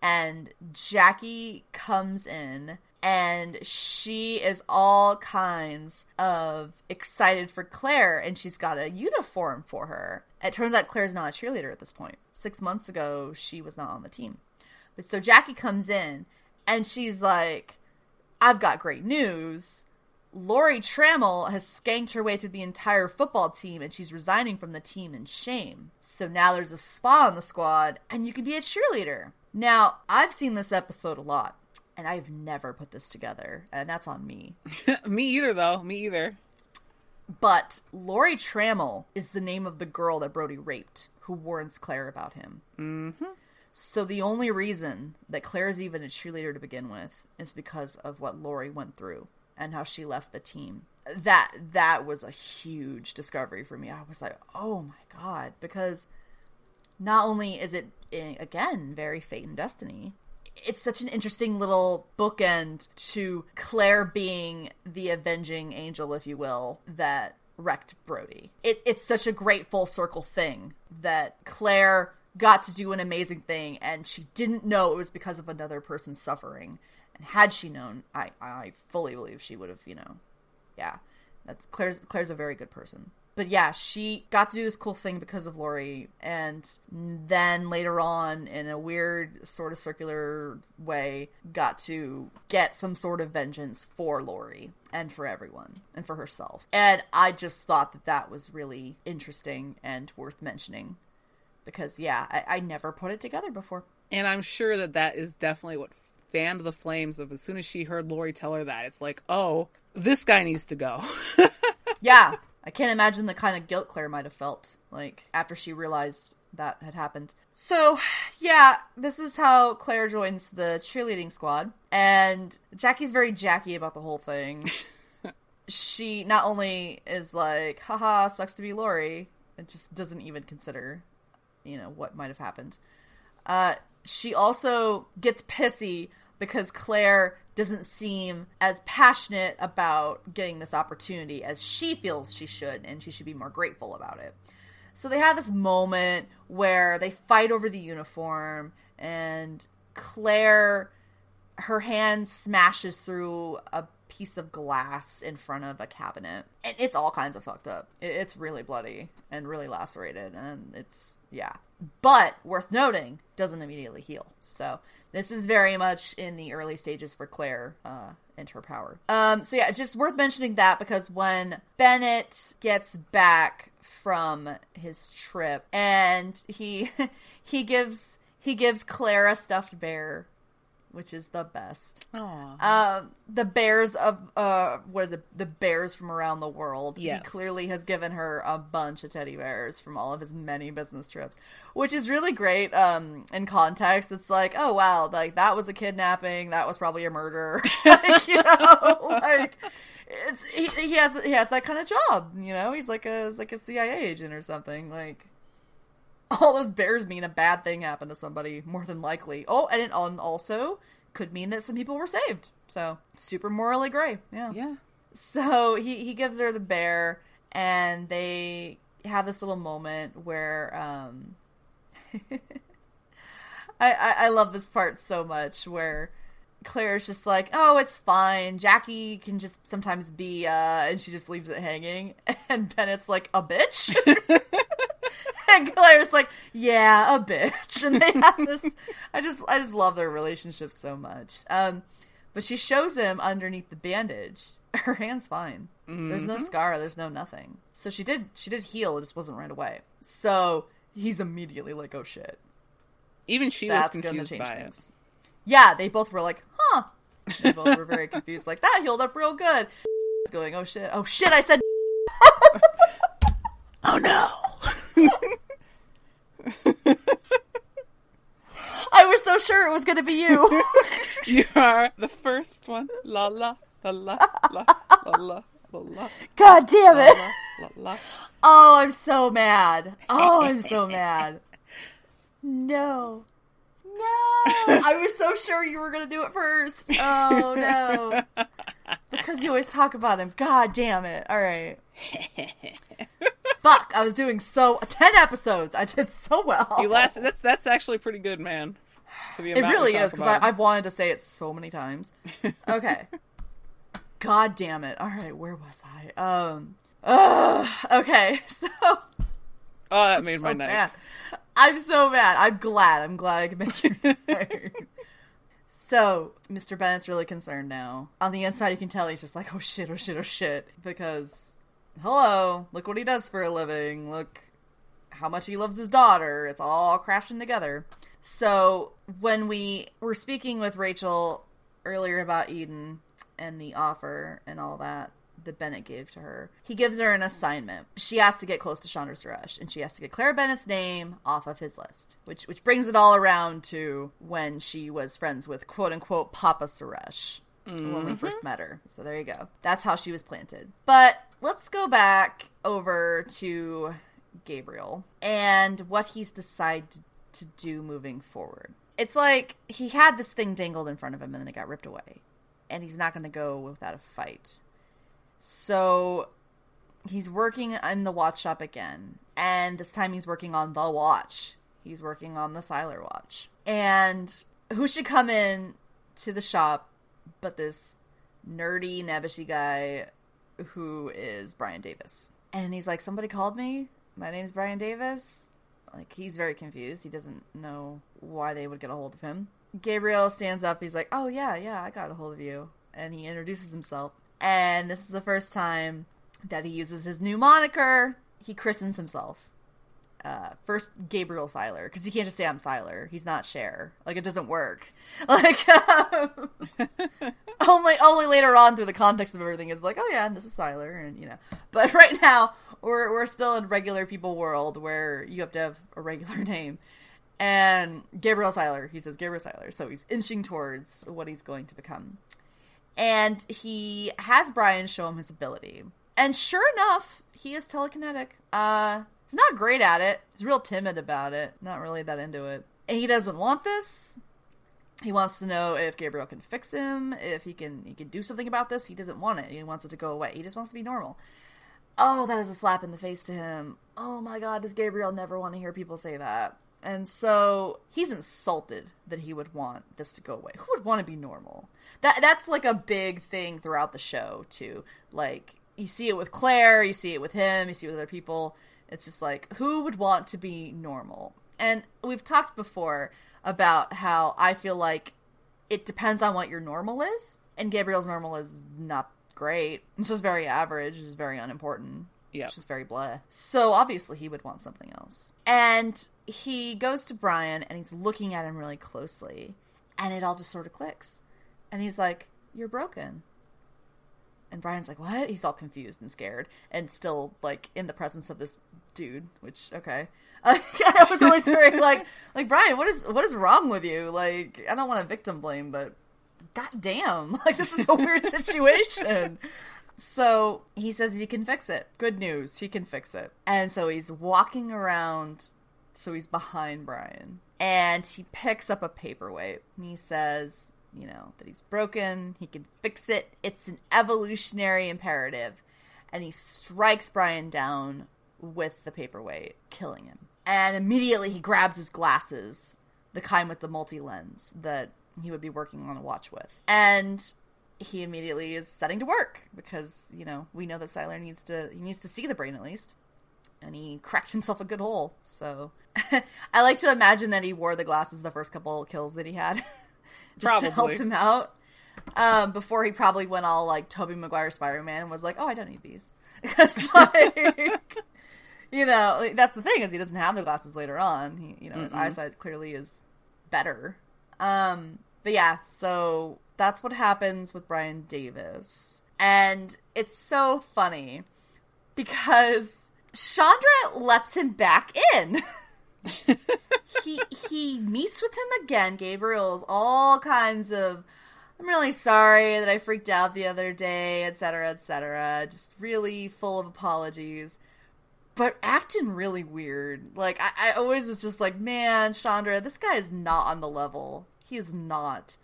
and Jackie comes in, and she is all kinds of excited for Claire, and she's got a uniform for her. It turns out Claire's not a cheerleader at this point. 6 months ago, she was not on the team. But so Jackie comes in, and she's like, I've got great news. Lori Trammell has skanked her way through the entire football team, and she's resigning from the team in shame. So now there's a spa on the squad, and you can be a cheerleader. Now, I've seen this episode a lot. And I've never put this together. And that's on me. Me either, though. Me either. But Lori Trammell is the name of the girl that Brody raped, who warns Claire about him. Mm-hmm. So the only reason that Claire is even a cheerleader to begin with is because of what Lori went through and how she left the team. That was a huge discovery for me. I was like, oh my God. Because not only is it, again, very fate and destiny, it's such an interesting little bookend to Claire being the avenging angel, if you will, that wrecked Brody. It's such a great full circle thing that Claire got to do an amazing thing, and she didn't know it was because of another person's suffering. And had she known, I fully believe she would have, you know, yeah. That's Claire's a very good person. But yeah, she got to do this cool thing because of Lori. And then later on, in a weird sort of circular way, got to get some sort of vengeance for Lori and for everyone and for herself. And I just thought that that was really interesting and worth mentioning. Because, yeah, I never put it together before. And I'm sure that that is definitely what fanned the flames of as soon as she heard Lori tell her that. It's like, oh, this guy needs to go. Yeah. I can't imagine the kind of guilt Claire might have felt, like, after she realized that had happened. So, yeah, this is how Claire joins the cheerleading squad. And Jackie's very Jackie about the whole thing. She not only is like, haha, sucks to be Lori, and just doesn't even consider, you know, what might have happened. She also gets pissy because Claire doesn't seem as passionate about getting this opportunity as she feels she should, and she should be more grateful about it. So they have this moment where they fight over the uniform, and Claire, her hand smashes through a piece of glass in front of a cabinet. And it's all kinds of fucked up. It's really bloody and really lacerated, and it's, yeah. But, worth noting, doesn't immediately heal. So this is very much in the early stages for Claire and her power. So yeah, just worth mentioning that, because when Bennett gets back from his trip and he gives Claire a stuffed bear, which is the best. Aww. The bears of what is it? The bears from around the world. Yes. He clearly has given her a bunch of teddy bears from all of his many business trips, which is really great. In context, it's like, oh wow, like that was a kidnapping, that was probably a murder. Like, you know, like it's he has that kind of job. You know, he's like a CIA agent or something. Like, all those bears mean a bad thing happened to somebody, more than likely. Oh, and it also could mean that some people were saved. So, super morally gray. Yeah. Yeah. So, he gives her the bear, and they have this little moment where, I love this part so much, where Claire's just like, oh, it's fine. Jackie can just sometimes be, and she just leaves it hanging. And Bennett's like, a bitch? And Claire's like, yeah, a bitch. And they have this, I just love their relationship so much. But she shows him underneath the bandage. Her hand's fine. Mm-hmm. There's no scar. There's no nothing. So she did heal. It just wasn't right away. So he's immediately like, oh shit. Even she was confused by it. Yeah, they both were like, huh. They both were very confused. Like, that healed up real good. Going, oh shit. Oh shit, I said. Oh no. I was so sure it was gonna be you. You are the first one. La la la la la la la. God damn it! La, la, la. Oh, I'm so mad. Oh, I'm so mad. No, no. I was so sure you were gonna do it first. Oh no, because you always talk about him. God damn it! All right. Fuck, I was doing so... 10 episodes. I did so well. You lasted... That's actually pretty good, man. It really is, because I've wanted to say it so many times. Okay. God damn it. All right, where was I? Okay, so... Oh, that I'm made so my night. Mad. I'm so mad. I'm glad I could make it tired. So, Mr. Bennett's really concerned now. On the inside, you can tell he's just like, oh shit, oh shit, oh shit. Because... hello, look what he does for a living. Look how much he loves his daughter. It's all crashing together. So when we were speaking with Rachel earlier about Eden and the offer and all that that Bennett gave to her, he gives her an assignment. She has to get close to Chandra Suresh, and she has to get Claire Bennett's name off of his list, which brings it all around to when she was friends with quote-unquote Papa Suresh. Mm-hmm. When we first met her. So there you go. That's how she was planted. But let's go back over to Gabriel and what he's decided to do moving forward. It's like he had this thing dangled in front of him and then it got ripped away. And he's not going to go without a fight. So he's working in the watch shop again. And this time he's working on the watch. He's working on the Sylar watch. And who should come in to the shop but this nerdy, nebbishy guy who is Brian Davis. And he's like, somebody called me. My name's Brian Davis. Like, he's very confused. He doesn't know why they would get a hold of him. Gabriel stands up. He's like, oh, yeah, I got a hold of you. And he introduces himself. And this is the first time that he uses his new moniker. He christens himself. First, Gabriel Sylar, because you can't just say I'm Sylar. He's not Cher. Like, it doesn't work. Like, only later on through the context of everything is like, oh yeah, and this is Sylar, and you know. But right now, we're still in regular people world where you have to have a regular name. And Gabriel Sylar, he says Gabriel Sylar, so he's inching towards what he's going to become. And he has Brian show him his ability, and sure enough, he is telekinetic. He's not great at it. He's real timid about it. Not really that into it. And he doesn't want this. He wants to know if Gabriel can fix him, if he can do something about this. He doesn't want it. He wants it to go away. He just wants to be normal. Oh, that is a slap in the face to him. Oh my God, does Gabriel never want to hear people say that? And so he's insulted that he would want this to go away. Who would want to be normal? That's like a big thing throughout the show too. Like, you see it with Claire, you see it with him, you see it with other people. It's just like, who would want to be normal? And we've talked before about how I feel like it depends on what your normal is. And Gabriel's normal is not great. It's just very average. It's just very unimportant. Yeah. It's just very blah. So obviously he would want something else. And he goes to Brian and he's looking at him really closely. And it all just sort of clicks. And he's like, you're broken. And Brian's like, what? He's all confused and scared and still, like, in the presence of this dude, which, okay. I was always very, like, Brian, what is wrong with you? Like, I don't want to victim blame, but goddamn, like, this is a weird situation. So he says he can fix it. Good news. He can fix it. And so he's walking around. So he's behind Brian. And he picks up a paperweight. And he says, you know, that he's broken, he can fix it, it's an evolutionary imperative. And he strikes Brian down with the paperweight, killing him. And immediately he grabs his glasses, the kind with the multi-lens that he would be working on a watch with. And he immediately is setting to work because, you know, we know that Sylar needs to see the brain at least. And he cracked himself a good hole, so... I like to imagine that he wore the glasses the first couple kills that he had. Just probably. To help him out. Before he probably went all like Tobey Maguire Spider-Man and was like, oh, I don't need these. Because, like, you know, like, that's the thing is he doesn't have the glasses later on. He, you know, mm-hmm. His eyesight clearly is better. But yeah, so that's what happens with Brian Davis. And it's so funny because Chandra lets him back in. He meets with him again. Gabriel's all kinds of, I'm really sorry that I freaked out the other day, etc., etc. Just really full of apologies, but acting really weird. Like, I always was just like, man, Chandra, this guy is not on the level. He is not.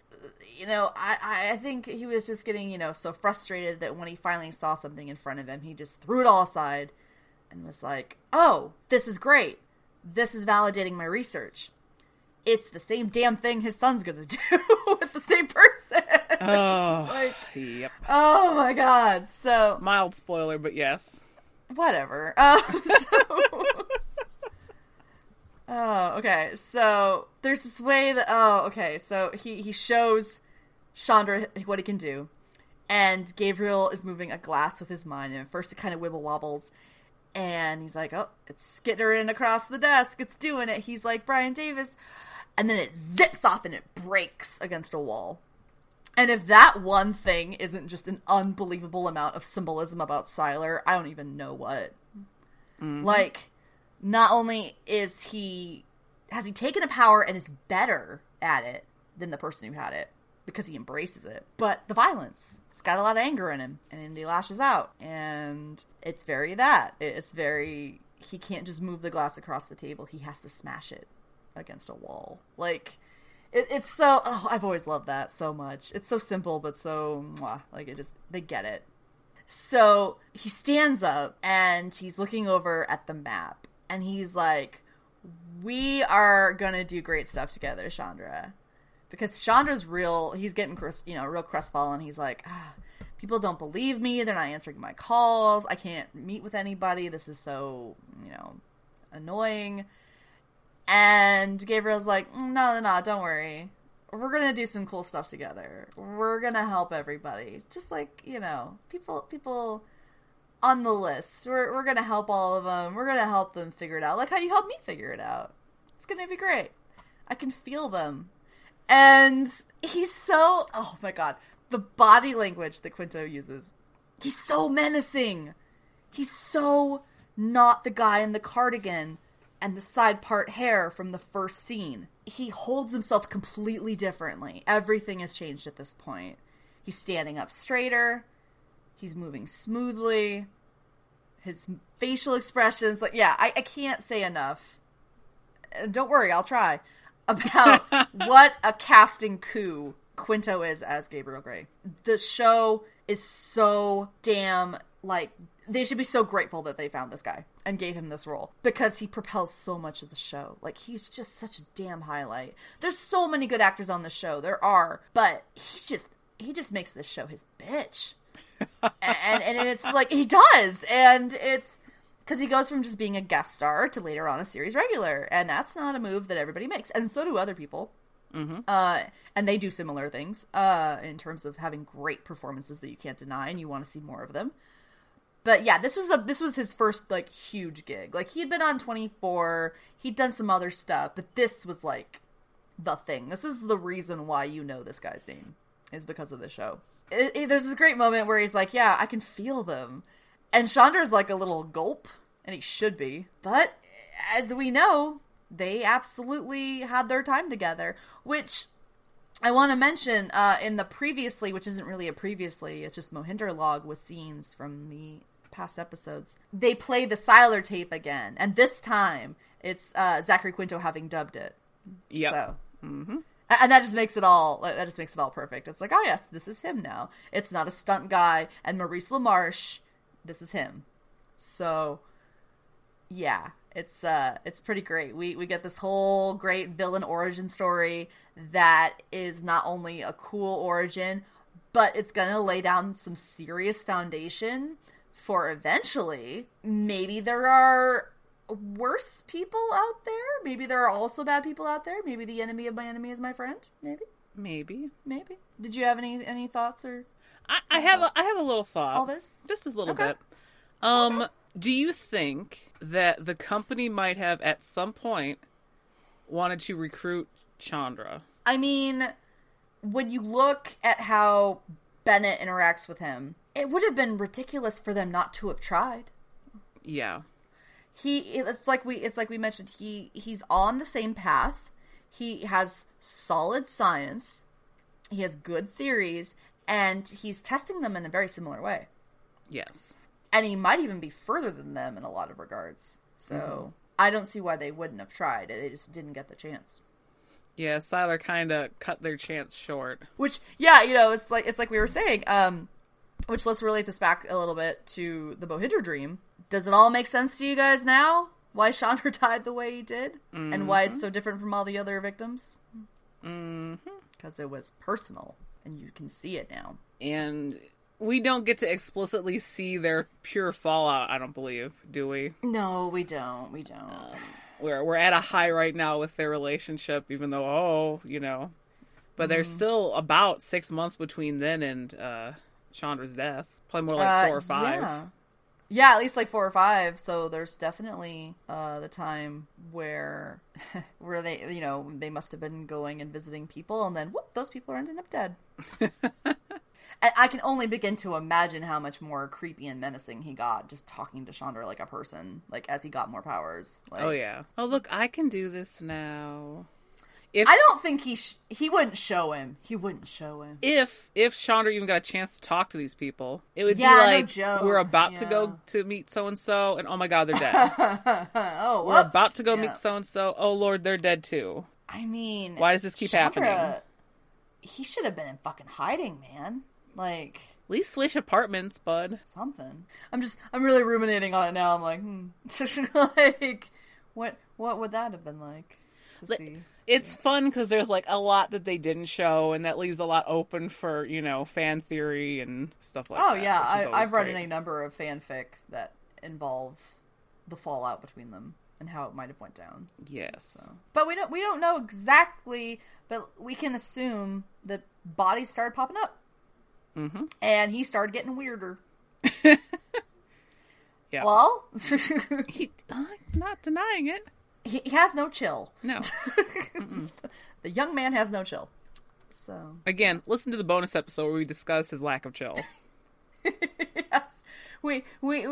You know, I think he was just getting, you know, so frustrated that when he finally saw something in front of him, he just threw it all aside and was like, oh, this is great. This is validating my research. It's the same damn thing his son's gonna do with the same person. Oh, like, yep. Oh my God. So mild spoiler, but yes. Whatever. Okay. So there's this way that. Oh, okay. So he shows Chandra what he can do, and Gabriel is moving a glass with his mind, and at first it kind of wibble wobbles. And he's like, oh, it's skittering across the desk. It's doing it. He's like, Brian Davis. And then it zips off and it breaks against a wall. And if that one thing isn't just an unbelievable amount of symbolism about Sylar, I don't even know what. Mm-hmm. Like, not only is has he taken a power and is better at it than the person who had it because he embraces it, but the violence. It's got a lot of anger in him, and he lashes out, and it's very that. It's very, he can't just move the glass across the table. He has to smash it against a wall. Like, it's so, oh, I've always loved that so much. It's so simple, but so, mwah, like, it just, they get it. So he stands up, and he's looking over at the map, and he's like, we are going to do great stuff together, Chandra. Because Chandra's real, he's getting, you know, real crestfallen. He's like, people don't believe me, they're not answering my calls, I can't meet with anybody, this is so, you know, annoying. And Gabriel's like, no, don't worry. We're going to do some cool stuff together. We're going to help everybody. Just like, you know, people on the list. We're going to help all of them. We're going to help them figure it out. Like how you helped me figure it out. It's going to be great. I can feel them. And he's so, oh my God, the body language that Quinto uses. He's so menacing. He's so not the guy in the cardigan and the side part hair from the first scene. He holds himself completely differently. Everything has changed at this point. He's standing up straighter. He's moving smoothly. His facial expressions, like, yeah, I can't say enough. Don't worry, I'll try. About what a casting coup Quinto is as Gabriel Gray. The show is so damn, like, they should be so grateful that they found this guy and gave him this role, because he propels so much of the show. Like, he's just such a damn highlight. There's so many good actors on the show. There are. But he just makes this show his bitch. and it's like, he does. And it's because he goes from just being a guest star to later on a series regular. And that's not a move that everybody makes. And so do other people. Mm-hmm. And they do similar things in terms of having great performances that you can't deny and you want to see more of them. But yeah, this was his first, like, huge gig. Like, he'd been on 24, he'd done some other stuff, but this was, like, the thing. This is the reason why you know this guy's name, is because of the show. There's this great moment where he's like, yeah, I can feel them. And Chandra's like a little gulp, and he should be. But, as we know, they absolutely had their time together, which I want to mention in the previously, which isn't really a previously, it's just Mohinder log with scenes from the past episodes. They play the Sylar tape again, and this time it's Zachary Quinto having dubbed it. Yeah. So, mm-hmm. And that just makes it all perfect. It's like, oh yes, this is him now. It's not a stunt guy and Maurice LaMarche. This is him. So, yeah. It's pretty great. We get this whole great villain origin story that is not only a cool origin, but it's going to lay down some serious foundation for eventually, maybe there are worse people out there. Maybe there are also bad people out there. Maybe the enemy of my enemy is my friend. Maybe. Did you have any thoughts or? I have a little thought. All this? Just a little bit. Okay. Do you think that the company might have, at some point, wanted to recruit Chandra? I mean, when you look at how Bennett interacts with him, it would have been ridiculous for them not to have tried. Yeah. It's like we mentioned, he's on the same path. He has solid science. He has good theories, and he's testing them in a very similar way. Yes. And he might even be further than them in a lot of regards. So, mm-hmm. I don't see why they wouldn't have tried. They just didn't get the chance. Yeah, Sylar kind of cut their chance short. Which, yeah, you know, it's like we were saying. Which, let's relate this back a little bit to the Mohinder dream. Does it all make sense to you guys now? Why Chandra died the way he did? Mm-hmm. And why it's so different from all the other victims? Because mm-hmm. it was personal. And you can see it now. And we don't get to explicitly see their pure fallout, I don't believe, do we? No, we don't. We're at a high right now with their relationship, even though, you know. But mm-hmm. there's still about 6 months between then and Chandra's death. Probably more like 4 or 5. Yeah, at least like 4 or 5. So there's definitely the time where they, you know, they must have been going and visiting people, and then, whoop, those people are ending up dead. And I can only begin to imagine how much more creepy and menacing he got just talking to Chandra like a person, like as he got more powers. Like, oh, yeah. Oh, look, I can do this now. I don't think he wouldn't show him. He wouldn't show him. If Chandra even got a chance to talk to these people, it would be like, no, we're about to go to meet so-and-so, and oh, my God, they're dead. Oh, whoops. We're about to go meet so-and-so. Oh, Lord, they're dead, too. I mean, why does this keep happening? He should have been in fucking hiding, man. Like, at least switch apartments, bud. Something. I'm really ruminating on it now. I'm like, like, what would that have been like? to see. It's fun because there's like a lot that they didn't show, and that leaves a lot open for, you know, fan theory and stuff like that. Oh yeah, I've read any number of fanfic that involve the fallout between them and how it might have went down. Yes, so. But we don't know exactly, but we can assume that bodies started popping up, mm-hmm. and he started getting weirder. Yeah. Well, he, not denying it. He has no chill. No. The young man has no chill. So again, listen to the bonus episode where we discuss his lack of chill. Yes. We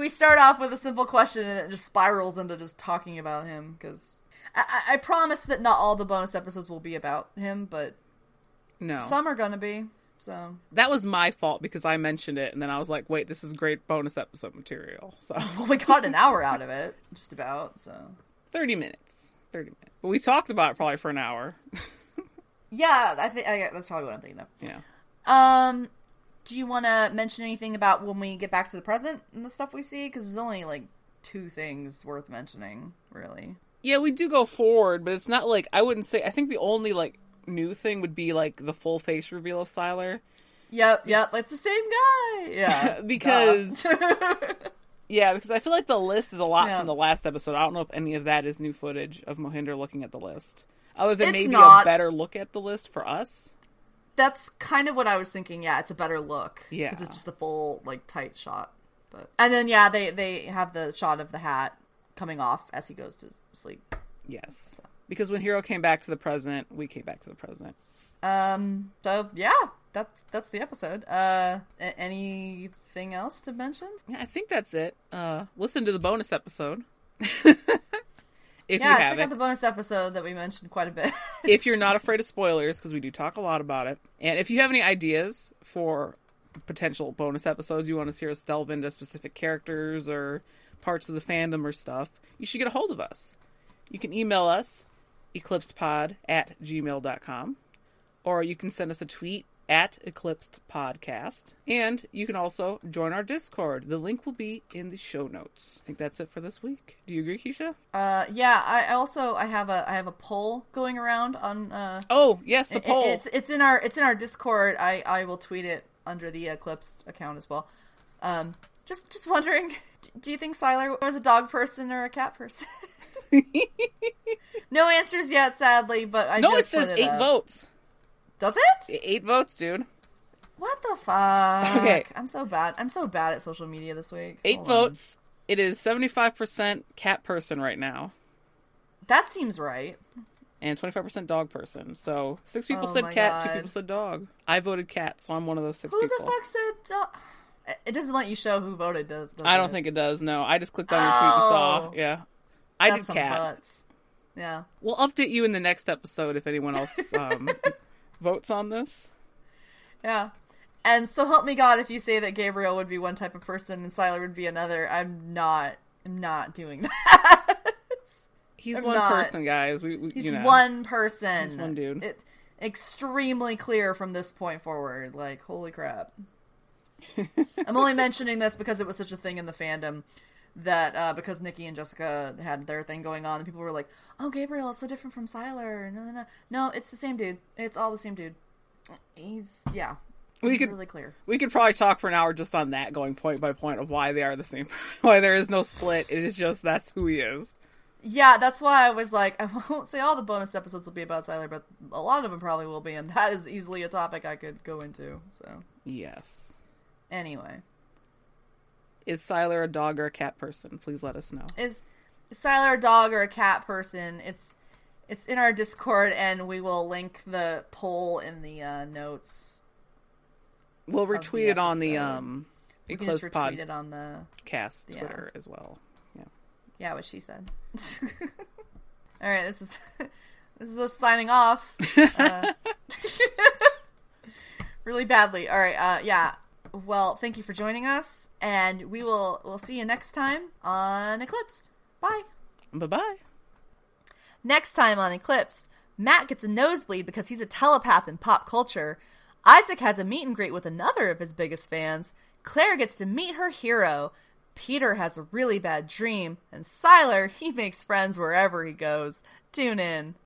start off with a simple question and it just spirals into just talking about him, because I promise that not all the bonus episodes will be about him, but no, some are gonna be. So that was my fault because I mentioned it and then I was like, wait, this is great bonus episode material. So well, we got an hour out of it, just about. So 30 minutes. But we talked about it probably for an hour. Yeah, I think that's probably what I'm thinking of. Yeah. Do you want to mention anything about when we get back to the present and the stuff we see? Because there's only like two things worth mentioning, really. Yeah, we do go forward, but it's not like, I wouldn't say, I think the only like new thing would be like the full face reveal of Sylar. Yep, it's the same guy. Yeah. Because yeah, because I feel like the list is a lot from the last episode. I don't know if any of that is new footage of Mohinder looking at the list, other than maybe a better look at the list for us. That's kind of what I was thinking. Yeah, it's a better look. Yeah, because it's just a full like tight shot. But and then yeah, they have the shot of the hat coming off as he goes to sleep. Yes. So. Because when Hiro came back to the present, we came back to the present. So yeah, that's the episode. Anything else to mention? Yeah, I think that's it. Listen to the bonus episode. If you haven't. Check out the bonus episode that we mentioned quite a bit. If you're not afraid of spoilers, because we do talk a lot about it. And if you have any ideas for potential bonus episodes, you want to hear us delve into specific characters or parts of the fandom or stuff, you should get a hold of us. You can email us eclipsedpod@gmail.com, or you can send us a tweet @eclipsedpodcast, and you can also join our Discord. The link will be in the show notes. I think that's it for this week. Do you agree, Keisha? Yeah. I have a poll going around on. Oh yes, the poll. It's in our Discord. I will tweet it under the Eclipsed account as well. Just wondering, do you think Sylar was a dog person or a cat person? No answers yet, sadly, but it says 8 votes. Does it? 8 votes, dude. What the fuck? Okay. I'm so bad at social media this week. 8 votes. It is 75% cat person right now. That seems right. And 25% dog person. So 6 people said cat, 2 people said dog. I voted cat, so I'm one of those 6 people. Who the fuck said dog? It doesn't let you show who voted, does it? I don't think it does, no. I just clicked on your tweet and saw. Yeah. I did cat. Butts. Yeah. We'll update you in the next episode if anyone else votes on this. Yeah. And so help me God, if you say that Gabriel would be one type of person and Sylar would be another, I'm not doing that. He's one person, guys. He's one person. He's one dude. It's extremely clear from this point forward. Like, holy crap. I'm only mentioning this because it was such a thing in the fandom. That because Nikki and Jessica had their thing going on, people were like, "Oh, Gabriel is so different from Sylar." No, it's the same dude. It's all the same dude. He's really clear. We could probably talk for an hour just on that, going point by point of why they are the same. Why there is no split. It is just that's who he is. Yeah, that's why I was like, I won't say all the bonus episodes will be about Sylar, but a lot of them probably will be, and that is easily a topic I could go into. So yes. Anyway. Is Sylar a dog or a cat person? Please let us know. Is Sylar a dog or a cat person? It's in our Discord, and we will link the poll in the notes. We'll retweet it on the Eclipsed Pod on the cast Twitter as well. Yeah, what she said. All right, this is us signing off. Really badly. All right, yeah. Well, thank you for joining us, and we'll see you next time on Eclipsed. Bye. Bye-bye. Next time on Eclipsed, Matt gets a nosebleed because he's a telepath in pop culture. Isaac has a meet and greet with another of his biggest fans. Claire gets to meet her hero. Peter has a really bad dream. And Sylar, he makes friends wherever he goes. Tune in.